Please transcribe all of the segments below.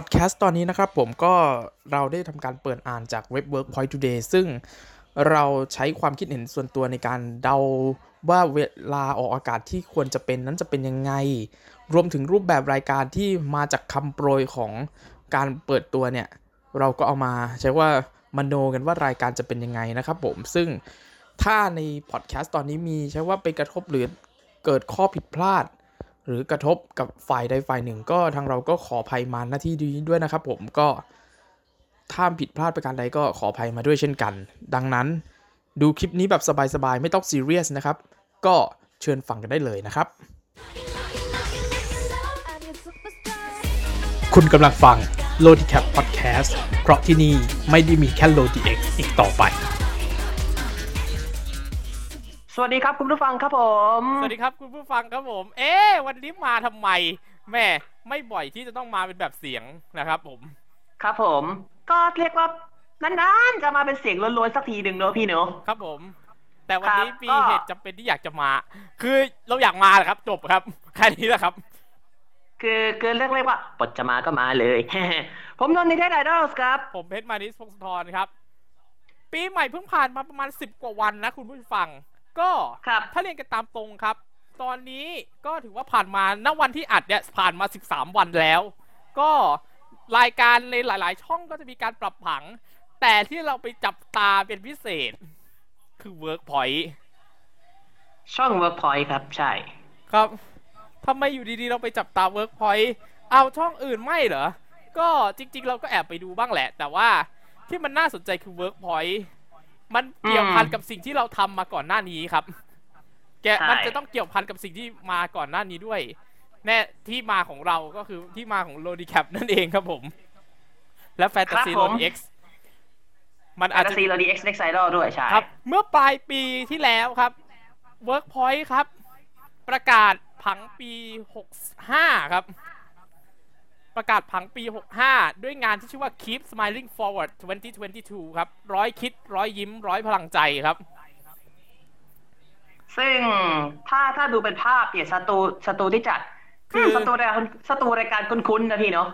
Podcast ตอนนี้นะครับผมก็เราได้ทำการเปิดอ่านจากเว็บ Workpoint Today ซึ่งเราใช้ความคิดเห็นส่วนตัวในการเดาว่าเวลาออกอากาศที่ควรจะเป็นนั้นจะเป็นยังไงรวมถึงรูปแบบรายการที่มาจากคำโปรยของการเปิดตัวเนี่ยเราก็เอามาใช้ว่ามโนกันว่ารายการจะเป็นยังไงนะครับผมซึ่งถ้าในพอดแคสต์ตอนนี้มีใช้ว่าไปกระทบหรือเกิดข้อผิดพลาดหรือกระทบกับฝ่ายใดฝ่ายหนึ่งก็ทางเราก็ขออภัยมาณที่นี้ด้วยนะครับผมก็ถ้าผิดพลาดประการใดก็ขออภัยมาด้วยเช่นกันดังนั้นดูคลิปนี้แบบสบายๆไม่ต้องซีเรียสนะครับก็เชิญฟังกันได้เลยนะครับคุณกำลังฟัง Loticap Podcast เพราะที่นี่ไม่ได้มีแค่ LotiX อีกต่อไปสวัสดีครับคุณผู้ฟังครับผมสวัสดีครับคุณผู้ฟังครับผมเอ๊ะวันนี้มาทำไมแม่ไม่บ่อยที่จะต้องมาเป็นแบบเสียงนะครับผมครับผมก็เรียกว่านานๆจะมาเป็นเสียงล้วนๆสักทีนึงเนาะพี่เนาะครับผมแต่วันนี้มีเหตุจำเป็นที่อยากจะมาคือเราอยากมาแหละครับจบครับแค่นี้แหละครับคือเรียกว่าปดจะมาก็มาเลยผมนนท์นิเทศไอดอลส์ครับผมเพชรมานิสพงศธรครับปีใหม่เพิ่งผ่านมาประมาณ10กว่าวันนะคุณผู้ฟังก็ถ้าเรียนกันตามตรงครับตอนนี้ก็ถือว่าผ่านมาณวันที่อัดเนี่ยผ่านมา13วันแล้วก็รายการในหลายๆช่องก็จะมีการปรับผังแต่ที่เราไปจับตาเป็นพิเศษคือ Workpoint ช่อง Workpoint ครับใช่ครับทำไมอยู่ดีๆเราไปจับตา Workpoint เอาช่องอื่นไม่เหรอก็จริงๆเราก็แอบไปดูบ้างแหละแต่ว่าที่มันน่าสนใจคือ Workpointมันเกี่ยวพันกับสิ่งที่เราทำมาก่อนหน้านี้ครับมันจะต้องเกี่ยวพันกับสิ่งที่มาก่อนหน้านี้ด้วยแน่ที่มาของเราก็คือที่มาของ Loticap นั่นเองครับผมและ Fantasy Road X มันอาจจะ Fantasy Road X Next Sider ด้วยใช่ครับเมื่อปลายปีที่แล้วครับ Workpoint ครับประกาศผังปี65ครับประกาศผังปี65ด้วยงานที่ชื่อว่า Keep Smiling Forward 2022 ครับร้อยคิดร้อยยิ้มร้อยพลังใจครับซึ่งถ้าดูเป็นภาพเนี่ยศัตรูที่จัดคือศัตรูรายการคุ้นๆนะพี่เนาะ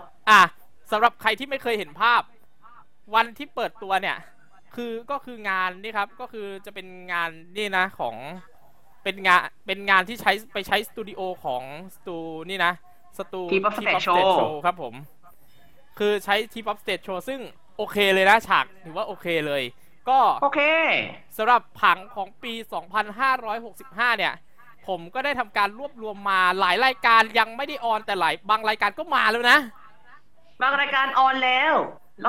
สำหรับใครที่ไม่เคยเห็นภาพวันที่เปิดตัวเนี่ยก็คืองานนี่ครับก็คือจะเป็นงานนี่นะของเป็นงานที่ใช้สตูดิโอของสตูนี่นะสตูทีป๊อปสเตจโชว์ครับผมคือใช้ทีป๊อปสเตจโชว์ซึ่งโอเคเลยนะฉากถือว่าโอเคเลยก็โอเคสำหรับผังของปี2565เนี่ยผมก็ได้ทำการรวบรวมมาหลายรายการยังไม่ได้ออนแต่บางรายการก็มาแล้วนะบางรายการออนแล้ว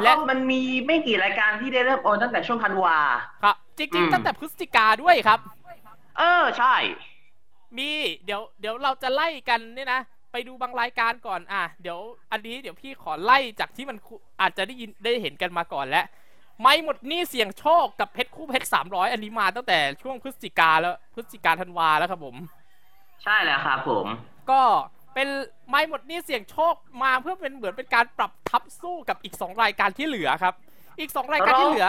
และมันมีไม่กี่รายการที่ได้เริ่มออนตั้งแต่ช่วงธันวาครับจริงๆตั้งแต่พฤศจิกาด้วยครับใช่มีเดี๋ยวเราจะไล่กันเนี่ยนะไปดูบางรายการก่อนเดี๋ยวพี่ขอไล่จากที่มันอาจจะได้ยินได้เห็นกันมาก่อนแล้วไม่หมดนี่เสี่ยงโชคกับเพชรคู่เพชร300อันนี้มาตั้งแต่ช่วงพฤศจิกาธันวาแล้วครับผมใช่แล้วครับผมก็เป็นไม่หมดนี่เสี่ยงโชคมาเพื่อเป็นเหมือนเป็นการปรับทับสู้กับอีก2รายการที่เหลือครับอีก2รายการที่เหลือ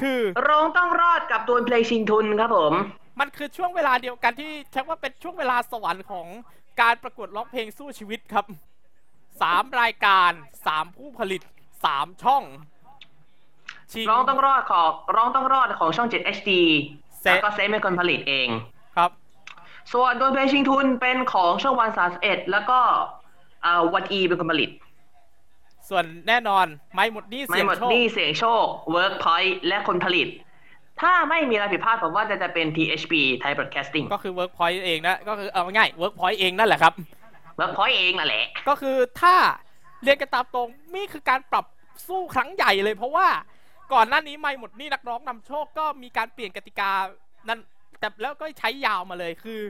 คือโรงต้องรอดกับดวลเพลงชิงทุนครับผมมันคือช่วงเวลาเดียวกันที่เรียกว่าเป็นช่วงเวลาสวรรค์ของการประกวดร้องเพลงสู้ชีวิตครับ3รายการ3ผู้ผลิต3ช่องร้องต้องรอดของช่อง7 HD แล้วก็เซฟเป็นคนผลิตเองครับส่วนโดนเพลงชิงทุนเป็นของช่องวัน31แล้วก็วันอีเป็นคนผลิตส่วนแน่นอนไม่หมดหนี้เสียงโชคWorkpoint และคนผลิตถ้าไม่มีอะไรผิดพลาดผมว่าจะเป็น THB Thai Broadcasting ก็คือ Workpoint เองนะก็คือเอาง่าย Workpoint เองนั่นแหละครับ Workpoint เองนั่นแหละก็คือถ้าเรียนกันตามตรงนี่คือการปรับสู้ครั้งใหญ่เลยเพราะว่าก่อนหน้านี้ไม่หมดนี่นักร้องนำโชคก็มีการเปลี่ยนกติกานั้นแต่แล้วก็ใช้ยาวมาเลยคือ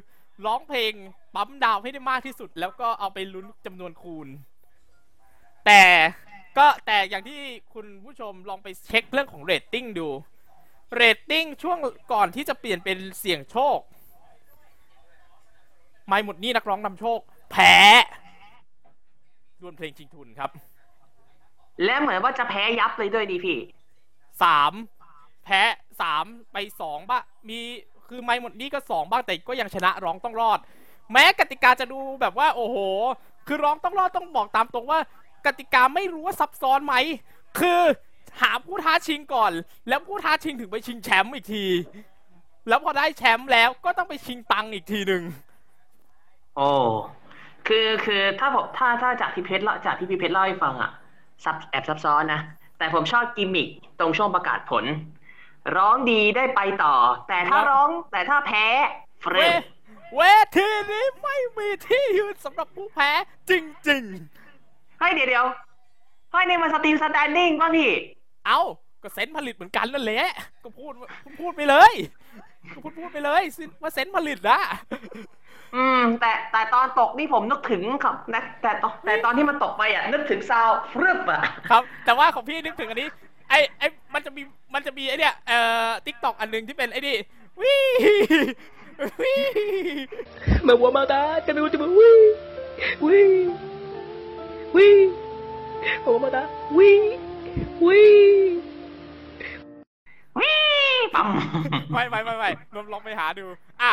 ร้องเพลงปั๊มดาวให้ได้มากที่สุดแล้วก็เอาไปลุ้นจำนวนคูณแต่อย่างที่คุณผู้ชมลองไปเช็คเรื่องของเรตติ้งดูเรตติ้งช่วงก่อนที่จะเปลี่ยนเป็นเสี่ยงโชคไม่หมดนี่นักร้องนำโชคแพ้ดวลเพลงชิงทุนครับและเหมือนว่าจะแพ้ยับเลยด้วยดีพี่3แพ้3ไป2ป่ะมีคือไม่หมดนี่ก็2บ้างแต่ก็ยังชนะร้องต้องรอดแม้กติกาจะดูแบบว่าโอ้โหคือร้องต้องรอดต้องบอกตามตรงว่าก กติกาไม่รู้ว่าซับซ้อนไหมคือหาผู้ท้าชิงก่อนแล้วผู้ท้าชิงถึงไปชิงแชมป์อีกทีแล้วพอได้แชมป์แล้วก็ต้องไปชิงตังค์อีกทีนึงโอ้คือถ้าจากที่พี่เพชรเล่าให้ฟังอ่ะแอบซับซ้อนนะแต่ผมชอบกิมมิคตรงช่วงประกาศผลร้องดีได้ไปต่อแต่ถ้าแพ้เฟรมเวทีนี้ไม่มีที่ยืนสำหรับผู้แพ้จริงๆให้เดี๋ยวๆให้นี่มาสตรีมสแตนดิ้งป่ะพี่เอ้าก็เซ็นผลิตเหมือนกันนั่นแหละก็พูดไปเลยพูดไปเลยว่าเซ็นผลิตนะแต่ตอนตกนี่ผมนึกถึงครับนะแต่ตอนที่มันตกไปอ่ะนึกถึงซาวรึบอ่ะครับแต่ว่าของพี่นึกถึงอันนี้ไอ้มันจะมีไอ้เนี่ยTikTok อันนึงที่เป็นไอ้นี่วีวีมาวัวมาตาจะไม่รู้จะวีวีวีวัวมาตาวีวีวีปั๊มไม่ลองไปหาดูอ่ะ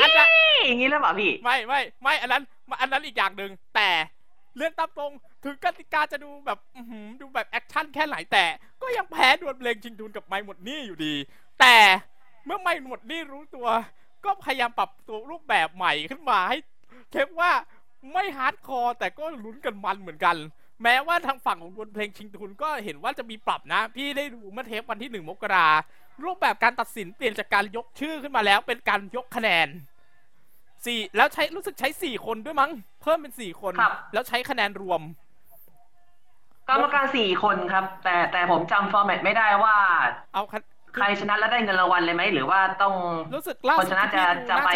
อันนั้นอย่างงี้แล้วป่ะพี่ไม่อันนั้นอีกอย่างนึงแต่เรื่องตามตรงถึงกติกาจะดูแบบดูแบบแอคชั่นแค่ไหนแต่ก็ยังแพ้ดวลเพลงชิงทุนกับไมค์หมดหนี้อยู่ดีแต่เมื่อไมค์หมดหนี้รู้ตัวก็พยายามปรับตัวรูปแบบใหม่ขึ้นมาให้เข้มว่าไม่ฮาร์ดคอร์แต่ก็ลุ้นกันมันเหมือนกันแม้ว่าทางฝั่งของดวลเพลงชิงทุนก็เห็นว่าจะมีปรับนะพี่ได้ดูเมื่อเทปวันที่1มกราคมรูปแบบการตัดสินเปลี่ยนจากการยกชื่อขึ้นมาแล้วเป็นการยกคะแนน4แล้วใช้รู้สึกใช้4คนด้วยมั้งเพิ่มเป็น4คนแล้วใช้คะแนนรวมกรรมการ4คนครับแต่ผมจำฟอร์แมตไม่ได้ว่าเอาใครชนะแล้วได้เงินรางวัลเลยไหมหรือว่าต้องรู้สึกล่าสุดคนชนะจะไป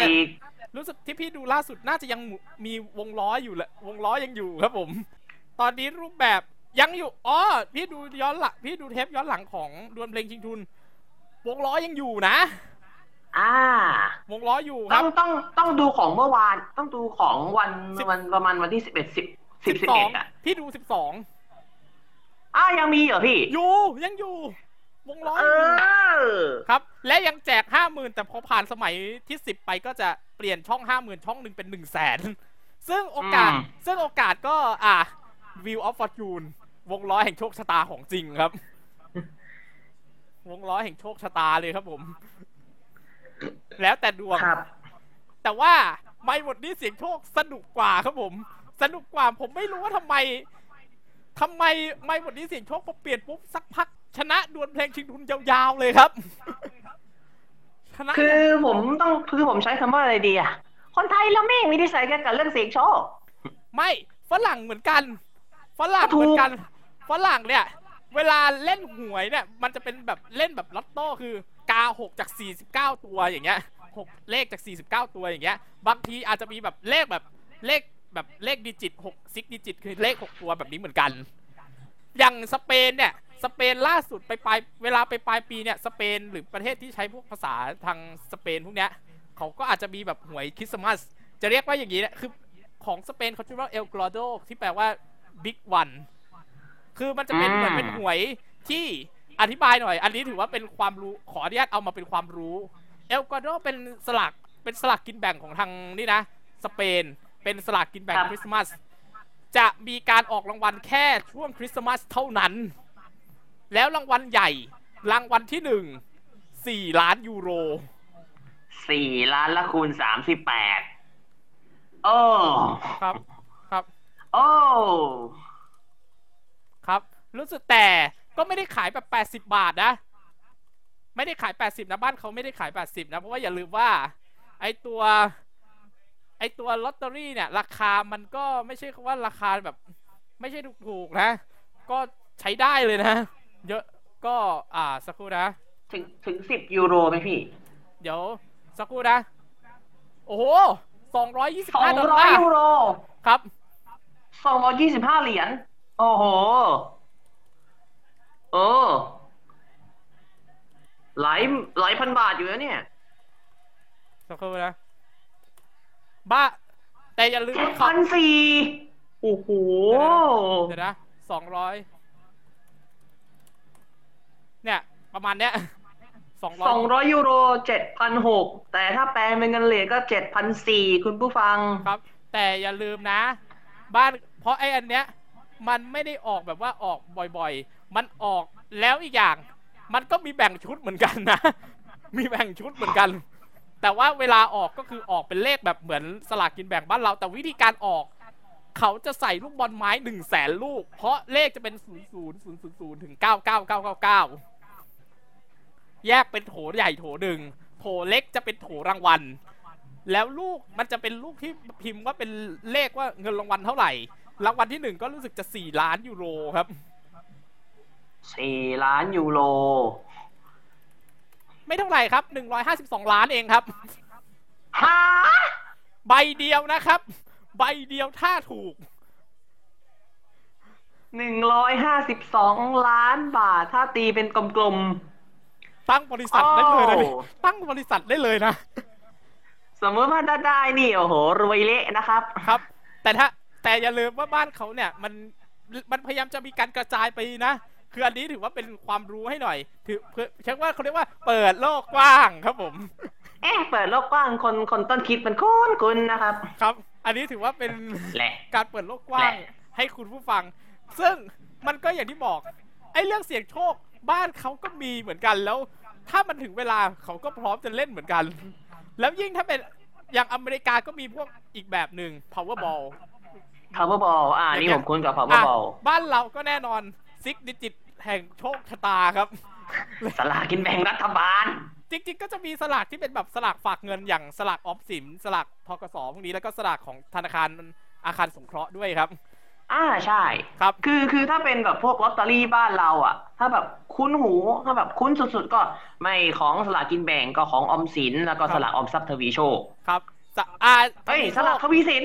รู้สึกที่พี่ดูล่าสุดน่าจะยังมีวงล้ออยู่แหละวงล้อยังอยู่ครับผมตอนนี้รูปแบบยังอยู่อ๋อพี่ดูเทปย้อนหลังของดวลเพลงชิงทุนวงล้อยังอยู่นะวงล้ออยู่ครับต้องดูของเมื่อวานต้องดูของวันประมาณวันที่11อ่ะพี่ดู12ยังมีเหรอพี่อยู่ยังอยู่วงล้อครับและยังแจก 50,000 แต่พอผ่านสมัยที่10ไปก็จะเปลี่ยนช่อง 50,000 ช่องนึงเป็น 100,000 ซึ่งโอกาสก็View of Fortune วงล้อแห่งโชคชะตาของจริงครับวงล้อแห่งโชคชะตาเลยครับผมแล้วแต่ดวงแต่ว่าไม่หมดนี้เสียงโชคสนุกกว่าครับผมสนุกกว่าผมไม่รู้ว่าทำไมไม่หมดนี้เสียงโชคพอเปลี่ยนปุ๊บสักพักชนะดวลเพลงชิงทุนยาวๆเลยครับคือผมใช้คำว่าอะไรดีอ่ะคนไทยเราไม่มีนิสัยกันกับเรื่องเสียงโชคไม่ฝรั่งเหมือนกันฝรั่งเนี่ยเวลาเล่นหวยเนี่ยมันจะเป็นแบบเล่นแบบลอตโต้คือกา6จาก49ตัวอย่างเงี้ย6เลขจาก49ตัวอย่างเงี้ยบางทีอาจจะมีแบบเลขแบบเลขดิจิต6ซิกดิจิตคือเลข6ตัวแบบนี้เหมือนกันอย่างสเปนล่าสุดไปปลายเวลาไปปลายปีเนี่ยสเปนหรือประเทศที่ใช้พวกภาษาทางสเปนพวกเนี้ยเขาก็อาจจะมีแบบหวยคริสต์มาสจะเรียกว่าอย่างงี้แหละคือของสเปนเขาชื่อว่าเอลกลอโดที่แปลว่าบิ๊กวันคือมันจะเป็นเหมือนเป็นหวยที่อธิบายหน่อยอันนี้ถือว่าเป็นความรู้ขออนุญาตเอามาเป็นความรู้เอลกวาดอร์เป็นสลากกินแบ่งของทางนี่นะสเปนเป็นสลากกินแบ่งคริสต์มาสจะมีการออกรางวัลแค่ช่วงคริสต์มาสเท่านั้นแล้วรางวัลใหญ่รางวัลที่1 4 ล้านยูโร4ล้านละคูณ38โอ้ครับโอ้ครับรู้สึกแต่ก็ไม่ได้ขายแบบ80บาทนะไม่ได้ขาย80นะบ้านเขาไม่ได้ขาย80นะเพราะว่าอย่าลืมว่าไอตัวลอตเตอรี่เนี่ยราคามันก็ไม่ใช่ว่าราคาแบบไม่ใช่ถูกๆนะก็ใช้ได้เลยนะเยอะก็สักครู่นะถึง10 ยูโรไหมพี่เดี๋ยวสักครู่นะโอ้โห$225ครับ$225โอ้โหโอ้หลายพันบาทอยู่แล้วเนี่ยสักครู่นะบ้าแต่อย่าลืมว่า1,400โอ้โหเดี๋ยวนะ200เนี่ยประมาณเนี้ย200 ยูโร 7,600 แต่ถ้าแปลเป็นเงินเหรียญก็ 7,400 คุณผู้ฟังครับแต่อย่าลืมนะบ้านเพราะไอ้อันเนี้ย มันไม่ได้ออกแบบว่าออกบ่อยๆมันออกแล้วอีกอย่างมันก็มีแบ่งชุดเหมือนกันนะมีแบ่งชุดเหมือนกันแต่ว่าเวลาออกก็คือออกเป็นเลขแบบเหมือนสลากกินแบ่งบ้านเราแต่วิธีการออกเขาจะใส่ลูกบอลไม้ 100,000 ลูกเพราะเลขจะเป็น00 000ถึง99999แยกเป็นโถใหญ่โถหนึ่งโถเล็กจะเป็นโถรางวัลแล้วลูกมันจะเป็นลูกที่พิมพ์ว่าเป็นเลขว่าเงินรางวัลเท่าไหร่รางวัลที่1ก็รู้สึกจะ4 ล้านยูโรครับ4 ล้านยูโรไม่เท่าไหร่ครับ152 ล้านเองครับฮะใบเดียวนะครับใบเดียวถ้าถูก152 ล้านบาทถ้าตีเป็นกลมๆตั้งบริษัทได้เลยนะตั้งบริษัทได้เลยนะสมมติว่าได้นี่โอ้โหรวยเละนะครับครับแต่อย่าลืมว่าบ้านเขาเนี่ยมันพยายามจะมีการกระจายไปนะคืออันนี้ถือว่าเป็นความรู้ให้หน่อยถือเช็คว่าเขาเรียกว่าเปิดโลกกว้างครับผมเปิดโลกกว้างคนต้นคิดมันคุ้นๆนะครับครับอันนี้ถือว่าเป็นการเปิดโลกกว้างให้คุณผู้ฟังซึ่งมันก็อย่างที่บอกไอ้เรื่องเสี่ยงโชคบ้านเขาก็มีเหมือนกันแล้วถ้ามันถึงเวลาเขาก็พร้อมจะเล่นเหมือนกันแล้วยิ่งถ้าเป็นอย่างอเมริกาก็มีพวกอีกแบบหนึ่ง Powerball นี่ผมคุ้นกับ Powerball บ้านเราก็แน่นอน6 ดิจิตแห่งโชคชะตาครับสลากกินแบ่งรัฐบาลจริงๆก็จะมีสลากที่เป็นแบบสลากฝากเงินอย่างสลากออมสินสลากธกสพวกนี้แล้วก็สลากของธนาคารอาคารสงเคราะห์ด้วยครับใช่ครับคือถ้าเป็นแบบพวกลอตเตอรี่บ้านเราถ้าแบบคุ้นหูถ้าแบบคุ้นสุดๆก็ไม่ของสลากกินแบ่งก็ของออมสินแล้วก็สลากออมทรัพย์ทวีโชคครับสลากทวีสิ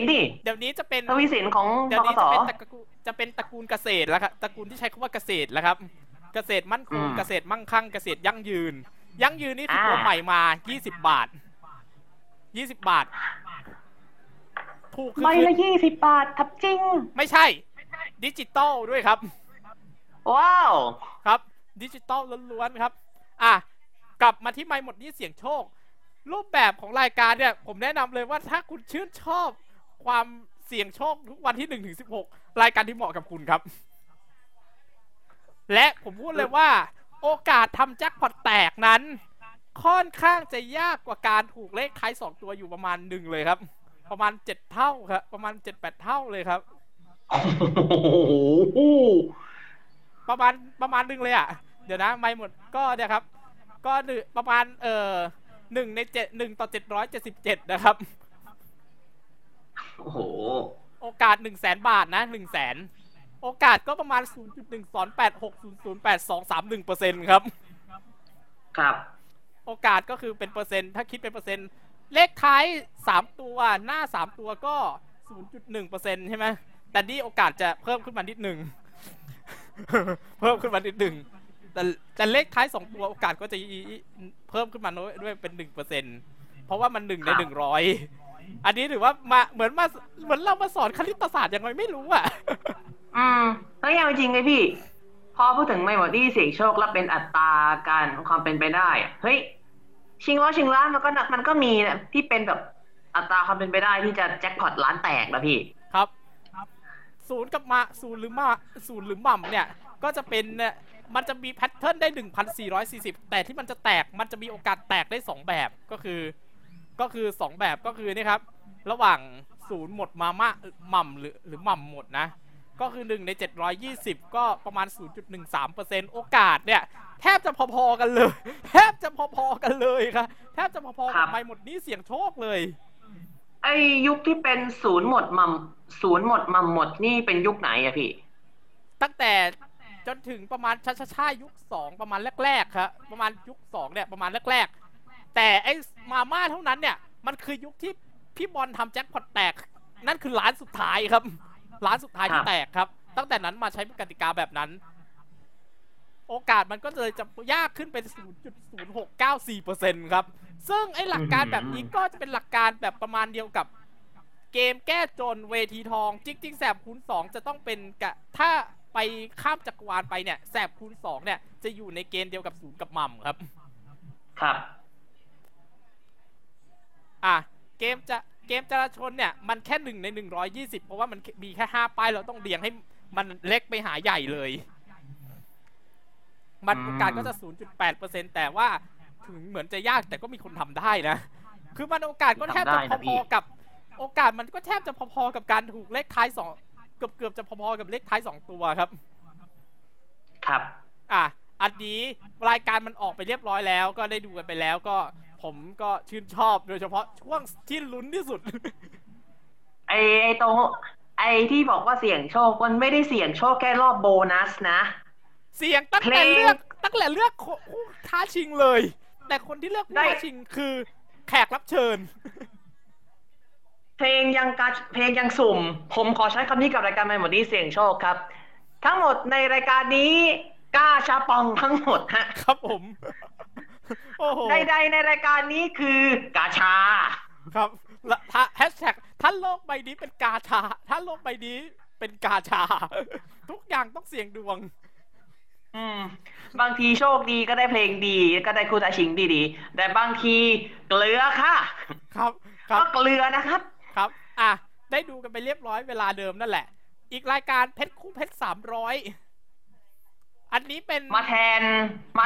นดิเดี๋ยวนี้จะเป็นทวีสินของธกสจะเป็นตระกูลเกษตรแล้วครับตระกูลที่ใช้คำว่าเกษตรแล้วครับเกษตรมั่นคงเกษตรมั่งคั่งเกษตรยั่งยืนนี่คือตัวใหม่มา20 บาทถูกคือใบละ20 บาททับจริงไม่ใช่ดิจิตอลด้วยครับว้าวครับดิจิตอลล้วนๆครับกลับมาที่ไมค์หมดนี้เสียงโชครูปแบบของรายการเนี่ยผมแนะนำเลยว่าถ้าคุณชื่นชอบความเสี่ยงโชคทุกวันที่1ถึง16รายการที่เหมาะกับคุณครับและผมพูดเลยว่าโอกาสทำแจ็คพอตแตกนั้นค่อนข้างจะยากกว่าการถูกเลขท้าย2ตัวอยู่ประมาณหนึ่งเลยครับประมาณ7เท่าครับประมาณ 7-8 เท่าเลยครับประมาณนึงเลยเดี๋ยวนะไม่หมดก็เนี่ยครับก็ประมาณ1ใน7 1ต่อ777นะครับโอ้โหโอกาส 100,000 บาทนะ 100,000 โอกาสก็ประมาณ 0.12860082311% ครับครับโอกาสก็คือเป็นเปอร์เซ็นต์ถ้าคิดเป็นเปอร์เซ็นต์เลขท้าย3ตัวหน้า3ตัวก็ 0.1% ใช่ไหมแต่นี่โอกาสจะเพิ่มขึ้นมานิดหนึ่ง แต่เลขท้าย2ตัวโอกาสก็จะเพิ่มขึ้นมาด้วยเป็น 1% เพราะว่ามัน1ใน100อันนี้ถือว่ามาเหมือนเรามาสอนคณิตศาสตร์ยังไงไม่รู้แล้วอย่างจริงเลยพี่พอพูดถึงไมค์หมดนี่เสียงโชคและเป็นอัตราการความเป็นไปได้เฮ้ยชิงล้านมันก็มีนะที่เป็นแบบอัตราความเป็นไปได้ที่จะแจ็คพอตล้านแตกนะพี่ครับ0กับมา0หรือหม่ำเนี่ยก็จะเป็นมันจะมีแพทเทิร์นได้ 1,440 แต่ที่มันจะแตกมันจะมีโอกาสแตกได้2แบบก็คือ2แบบก็คือนี่ครับระหว่าง0หมดมาม่าหม่ำหรือหม่ำหมดนะก็คือ1ใน720ก็ประมาณ 0.13% โอกาสเนี่ยแทบจะพอๆกันเลยครับแทบจะพอๆกับไมค์หมดนี้เสี่ยงโชคเลยไอ้ยุคที่เป็น0หมดหม่ำ0หมดหม่ำหมดนี่เป็นยุคไหนพี่ตั้งแต่จนถึงประมาณช้าๆยุค2ประมาณแรกๆครับประมาณยุค2เนี่ยประมาณแรกๆแต่ไอ้มาม่าเท่านั้นเนี่ยมันคือยุคที่พี่บอลทำแจ็คพอตแตกนั่นคือร้านสุดท้ายครับร้านสุดท้ายที่แตกครับตั้งแต่นั้นมาใช้กติกาแบบนั้นโอกาสมันก็เลยจะยากขึ้นเป็น 0.0694% ครับซึ่งไอ้หลักการแบบนี้ก็จะเป็นหลักการแบบประมาณเดียวกับเกมแก้จนเวทีทองจริงแสบคูณ2จะต้องเป็นถ้าไปข้ามจักรวาลไปเนี่ยแสบคูณ2เนี่ยจะอยู่ในเกณฑ์เดียวกับ0กับหม่ำครับเกมจะ เกมจราจรเนี่ยมันแค่1ใน120เพราะว่ามันมีแค่5ป้ายเราต้องเรียงให้มันเล็กไปหาใหญ่เลยมันโอกาสก็จะ 0.8% แต่ว่าถึงเหมือนจะยากแต่ก็มีคนทำได้นะคือมันโอกาสก็แทบจะพอๆกับโอกาสมันก็แทบจะพอๆกับการถูกเลขท้าย2เกือบจะพอๆกับเลขท้าย2ตัวครับครับอันนี้รายการมันออกไปเรียบร้อยแล้วก็ได้ดูกันไปแล้วก็ผมก็ชื่นชอบโดยเฉพาะช่วงที่ลุ้นที่สุดไอตรงไอที่บอกว่าเสี่ยงโชคมันไม่ได้เสี่ยงโชคแค่รอบโบนัสนะเสี่ยงตั้งแต่เลือกคู่ท้าชิงเลยแต่คนที่เลือกคู่ท้าชิงคือแขกรับเชิญเพลงยังสุ่มผมขอใช้คำนี้กับรายการใหม่หมดนี้เสี่ยงโชคครับทั้งหมดในรายการนี้กาชาปองทั้งหมดฮะครับผมโอ้โหใดๆในรายการนี้คือกาชาครับแฮชแท็กท่านโลกใบนี้เป็นกาชาท่านโลกใบนี้เป็นกาชาทุกอย่างต้องเสี่ยงดวงบางทีโชคดีก็ได้เพลงดีก็ได้คู่ท้าชิงดีๆแต่บางทีเกลือค่ะครับก็เกลือนะครับครับได้ดูกันไปเรียบร้อยเวลาเดิมนั่นแหละอีกรายการเพชรคู่เพชร300อันนี้เป็นมาแ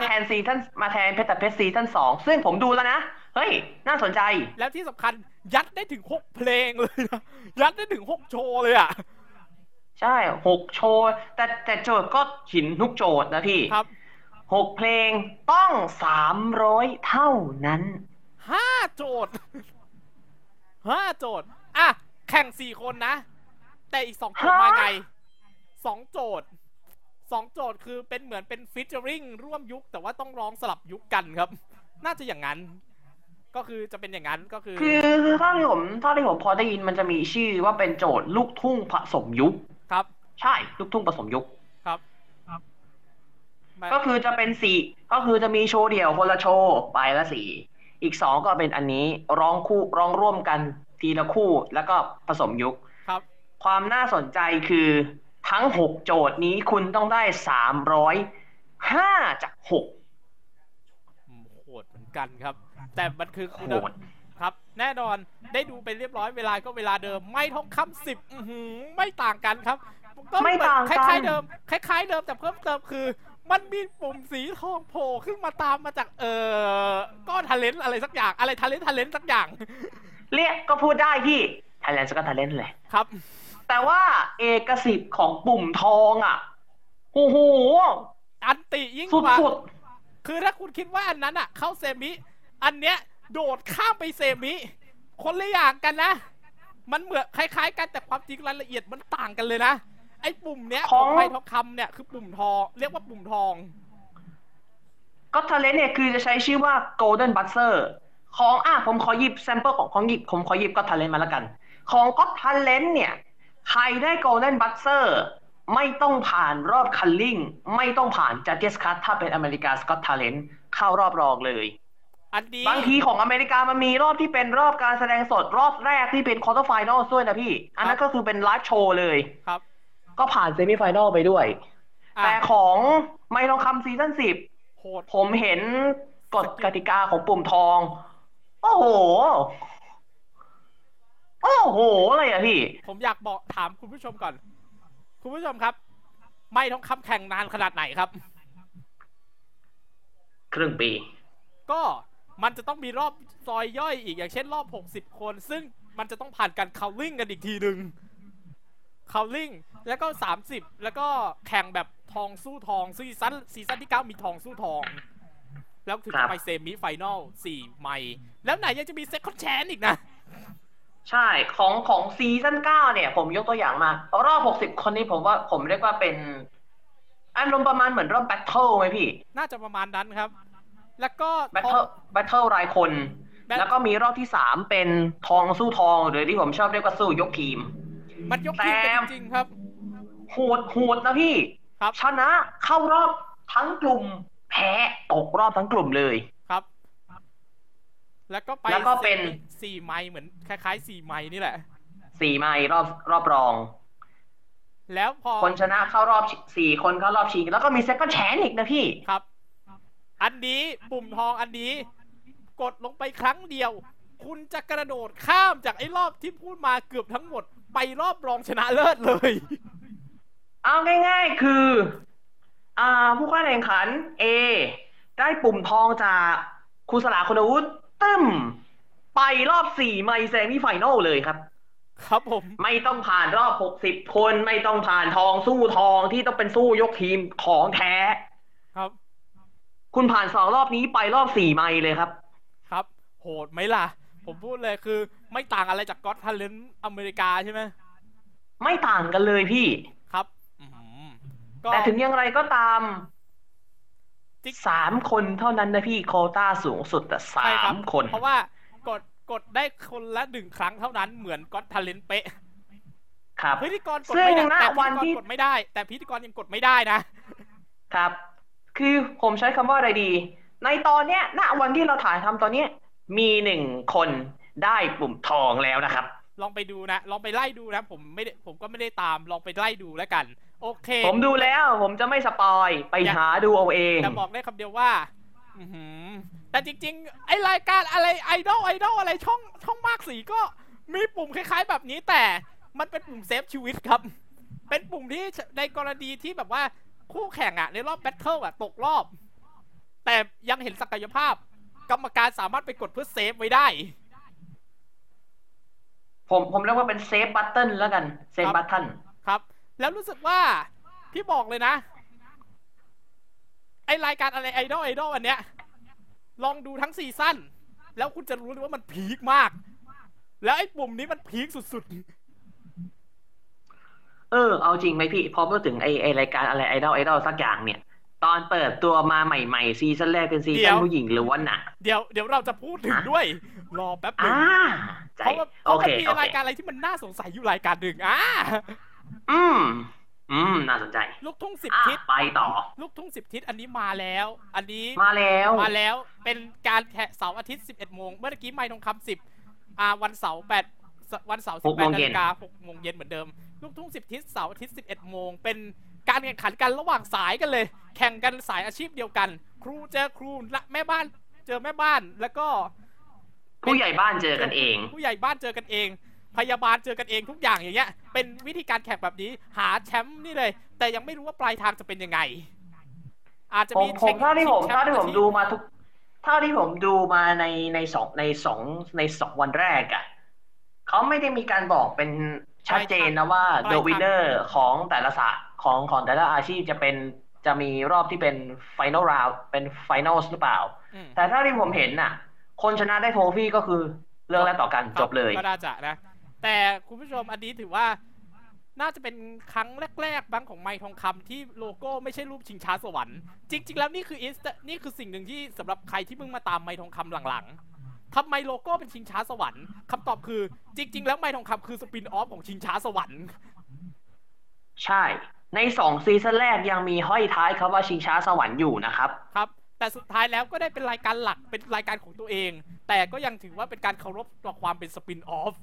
ทนซีซั่นมาแทนเพชรแต่เพชรซีซั่น2ซึ่งผมดูแล้วนะเฮ้ยน่าสนใจแล้วที่สำคัญยัดได้ถึง6เพลงเลยนะยัดได้ถึง6โชว์เลยอ่ะใช่6โชว์แต่โจทย์ก็หินทุกโจทย์นะพี่ครับ6เพลงต้อง300เท่านั้น5โจทย์5โจทย์แข่ง4คนนะแต่อีก2โจทย์มาไง2โจทย์2โจทย์คือเป็นเหมือนเป็นฟีเจอริ่งร่วมยุคแต่ว่าต้องร้องสลับยุคกันครับน่าจะอย่างนั้นก็คือจะเป็นอย่างนั้นก็คือถ้าที่ผมพอได้ยินมันจะมีชื่อว่าเป็นโจทย์ลูกทุ่งผสมยุคครับใช่ลูกทุ่งผสมยุคครับก็คือจะเป็น4ก็คือจะมีโชว์เดี่ยวคนละโชว์ไปละ4อีก2ก็เป็นอันนี้ร้องคู่ร้องร่วมกันทีละคู่แล้วก็ผสมยุคครับความน่าสนใจคือทั้ง6โจทย์นี้คุณต้องได้305จาก6โหดเหมือนกันครับแต่มันคือโหดครับแน่นอนได้ดูไปเรียบร้อยเวลาก็เวลาเดิมไม่ท้องคำ10ไม่ต่างกันครับก็ไม่ต่างกันคล้ายๆเดิมแต่เพิ่มเติมคือมันมีปุ่มสีทองโผล่ขึ้นมาตามมาจากก้อนทาเลนต์อะไรสักอย่างอะไรทาเลนต์สักอย่างเรียกก็พูดได้พี่ทาเลนต์ก็ทาเลนต์เลยครับแต่ว่าเอกสิทธิ์ของปุ่มทองอ่ะโอ้โหอันติยิ่งกว่าคือถ้าคุณคิดว่าอันนั้นอ่ะเข้าเซมิอันเนี้ยโดดข้ามไปเซมิคนละอย่างกันนะมันเหมือนคล้ายๆกันแต่ความจริงรายละเอียดมันต่างกันเลยนะไอ้ปุ่มเนี้ยของไพ่ทองคำเนี่ยคือปุ่มทองเรียกว่าปุ่มทองก็ทาเลนต์เนี่ยคือจะใช้ชื่อว่า Golden Buzzer ของผมขอหยิบแซมเปิลผมขอหยิบก็ทาเลนต์มาละกันของก็ทาเลนต์เนี่ยใครได้ Golden Buzzer ไม่ต้องผ่านรอบคัลลิ่งไม่ต้องผ่าน Judges Cut ถ้าเป็น America's Got Talent เข้ารอบรองเลยบางทีของอเมริกามันมีรอบที่เป็นรอบการแสดงสดรอบแรกที่เป็น Quarter Final ด้วยนะพี่อันนั้นก็คือเป็น Live Show เลยครับก็ผ่าน Semi Final ไปด้วยแต่ของไม่ลองคำซีซั่น10โหดผมเห็นกฎกติกาของปุ่มทองโอ้โหอะไรอ่ะพี่ผมอยากบอกถามคุณผู้ชมก่อนคุณผู้ชมครับไม่ต้องคำแข่งนานขนาดไหนครับครึ่งปีก็มันจะต้องมีรอบซอยย่อยอีกอย่างเช่นรอบ60คนซึ่งมันจะต้องผ่านการคัลลิ่งกันอีกทีนึงคัลลิ่งแล้วก็30แล้วก็แข่งแบบทองสู้ทองซีซั่นที่9มีทองสู้ทองแล้วถึงไปเซมิไฟนอล4ใหม่แล้วไหนยังจะมีเซคันด์แชนอีกนะใช่ของซีซั่น9เนี่ยผมยกตัวอย่างมารอบ60คนนี้ผมเรียกว่าเป็นอารมณ์ประมาณเหมือนรอบแบทเทิลมั้ยพี่น่าจะประมาณนั้นครับแล้วก็แบทเทิลรายคนแล้วก็มีรอบที่3เป็นทองสู้ทองหรือที่ผมชอบเรียกว่าสู้ยกทีมมันยกทีมจริงครับโหดนะพี่ครับชนะเข้ารอบทั้งกลุ่มแพ้ตกรอบทั้งกลุ่มเลยครับแล้วก็เป็น4ไมค์เหมือนคล้ายๆ4ไมค์นี่แหละ4ไมค์รอบรองแล้วพอคนชนะเข้ารอบ4คนเข้ารอบชิงแล้วก็มีเซคันด์แชนอีกนะพี่ครับอันนี้ปุ่มทองอันนี้กดลงไปครั้งเดียว คุณจะกระโดดข้ามจากไอ้รอบที่พูดมาเกือบทั้งหมดไปรอบรองชนะเลิศเลยเอาง่ายๆคือผู้เข้าแข่งขัน A ได้ปุ่มทองจากคุณสลาคุณวุฒิตึ้มไปรอบ4ไมค์แซมี่ไฟนอลเลยครับครับผมไม่ต้องผ่านรอบ60คนไม่ต้องผ่านทองสู้ทองที่ต้องเป็นสู้ยกทีมของแท้ครับคุณผ่าน2รอบนี้ไปรอบ4ไมค์เลยครับครับโหดไหมล่ะผมพูดเลยคือไม่ต่างอะไรจากก็อตทาเลนต์อเมริกาใช่ไหมไม่ต่างกันเลยพี่ครับแต่ถึงอย่างไรก็ตาม3คนเท่านั้นนะพี่โควต้าสูงสุดแต่3คนเพราะว่ากดได้คนละ1ครั้งเท่านั้นเหมือนก็อตทาเลนต์เป๊ะครับพิธีกรกดไม่ได้แต่วันที่กดไม่ได้แต่พิธีกรยังกดไม่ได้นะครับคือผมใช้คำว่าอะไรดีในตอนเนี้ยณวันที่เราถ่ายทำตอนนี้มี1คนได้ปุ่มทองแล้วนะครับลองไปดูนะลองไปไล่ดูนะผมก็ไม่ได้ตามลองไปไล่ดูแล้วกันโอเคผมดูแล้วผมจะไม่สปอยไปหาดูเอาเองจะบอกได้คำเดียวว่าแต่จริงๆไอรายการอะไรไอดอลอะไรช่องมากสีก็มีปุ่มคล้ายๆแบบนี้แต่มันเป็นปุ่มเซฟชีวิตครับเป็นปุ่มที่ในกรณีที่แบบว่าคู่แข่งอะในรอบแบทเทิลอะตกรอบแต่ยังเห็นศักยภาพกรรมการสามารถไปกดเพื่อเซฟไว้ได้ผมเรียกว่าเป็นเซฟบัตเทิลแล้วกันเซฟบัตเทิลครับแล้วรู้สึกว่าพี่บอกเลยนะไอรายการอะไรไอดอลอันเนี้ยลองดูทั้งซีซั่นแล้วคุณจะรู้เลยว่ามันพีคมากแล้วไอ้ปุ่มนี้มันพีคสุดๆเอาจริงไหมพี่พอพูดถึงไอรายการอะไรไอดอลสักอย่างเนี่ยตอนเปิดตัวมาใหม่ๆซีซั่นแรกเป็นซีซั่นผู้หญิงล้วนน่ะเดี๋ยวเราจะพูดถึงด้วยรอแป๊บนึงเพราะว่ามีรายการอะไรที่มันน่าสงสัยอยู่รายการหนึ่งน่าสนใจลูกทุ่ง10ทิศไปต่อลูกทุ่ง10ทิศอันนี้มาแล้วอันนี้มาแล้วเป็นการแข่งเสาร์อาทิตย์ 11:00 นเมื่อกี้ไมค์ทองคำ10วันเสาร์8วันเสาร์ 18:00 น 6:00 นเหมือนเดิมลูกทุ่ง10ทิศเสาร์อาทิตย์ 11:00 นเป็นการแข่งขันกันระหว่างสายกันเลยแข่งกันสายอาชีพเดียวกันครูเจอครูและแม่บ้านเจอแม่บ้านแล้วก็ผู้ใหญ่บ้านเจอกันเองผู้ใหญ่บ้านเจอกันเองพยาบาลเจอกันเองทุกอย่างอย่างเงี้ยเป็นวิธีการแข่งแบบนี้หาแชมป์นี่เลยแต่ยังไม่รู้ว่าปลายทางจะเป็นยังไงอาจจะมีเท่าที่ผมดูมาทุกเท่าที่ผมดูมาในสองวันแรกอ่ะเขาไม่ได้มีการบอกเป็นชัดเจนนะว่าเดอะวินเนอร์ของแต่ละสายของแต่ละอาชีพจะมีรอบที่เป็นไฟนอลราวด์เป็นไฟนอลหรือเปล่าแต่ถ้าที่ผมเห็นน่ะคนชนะได้โทฟี่ก็คือเรื่องแล้วต่อกันจบเลยก็น่าจะนะแต่คุณผู้ชมอันนี้ถือว่าน่าจะเป็นครั้งแรกๆบ้างของไมค์ทองคำที่โลโก้ไม่ใช่รูปชิงช้าสวรรค์จริงๆแล้วนี่คือสิ่งหนึ่งที่สำหรับใครที่เพิ่งมาตามไมค์ทองคำหลังๆทำไมโลโก้เป็นชิงช้าสวรรค์คำตอบคือจริงๆแล้วไมค์ทองคำคือสปินออฟของชิงช้าสวรรค์ใช่ใน2ซีซั่นแรกยังมีห้อยท้ายคำว่าชิงช้าสวรรค์อยู่นะครับครับแต่สุดท้ายแล้วก็ได้เป็นรายการหลักเป็นรายการของตัวเองแต่ก็ยังถือว่าเป็นการเคารพต่อความเป็นสปินออฟ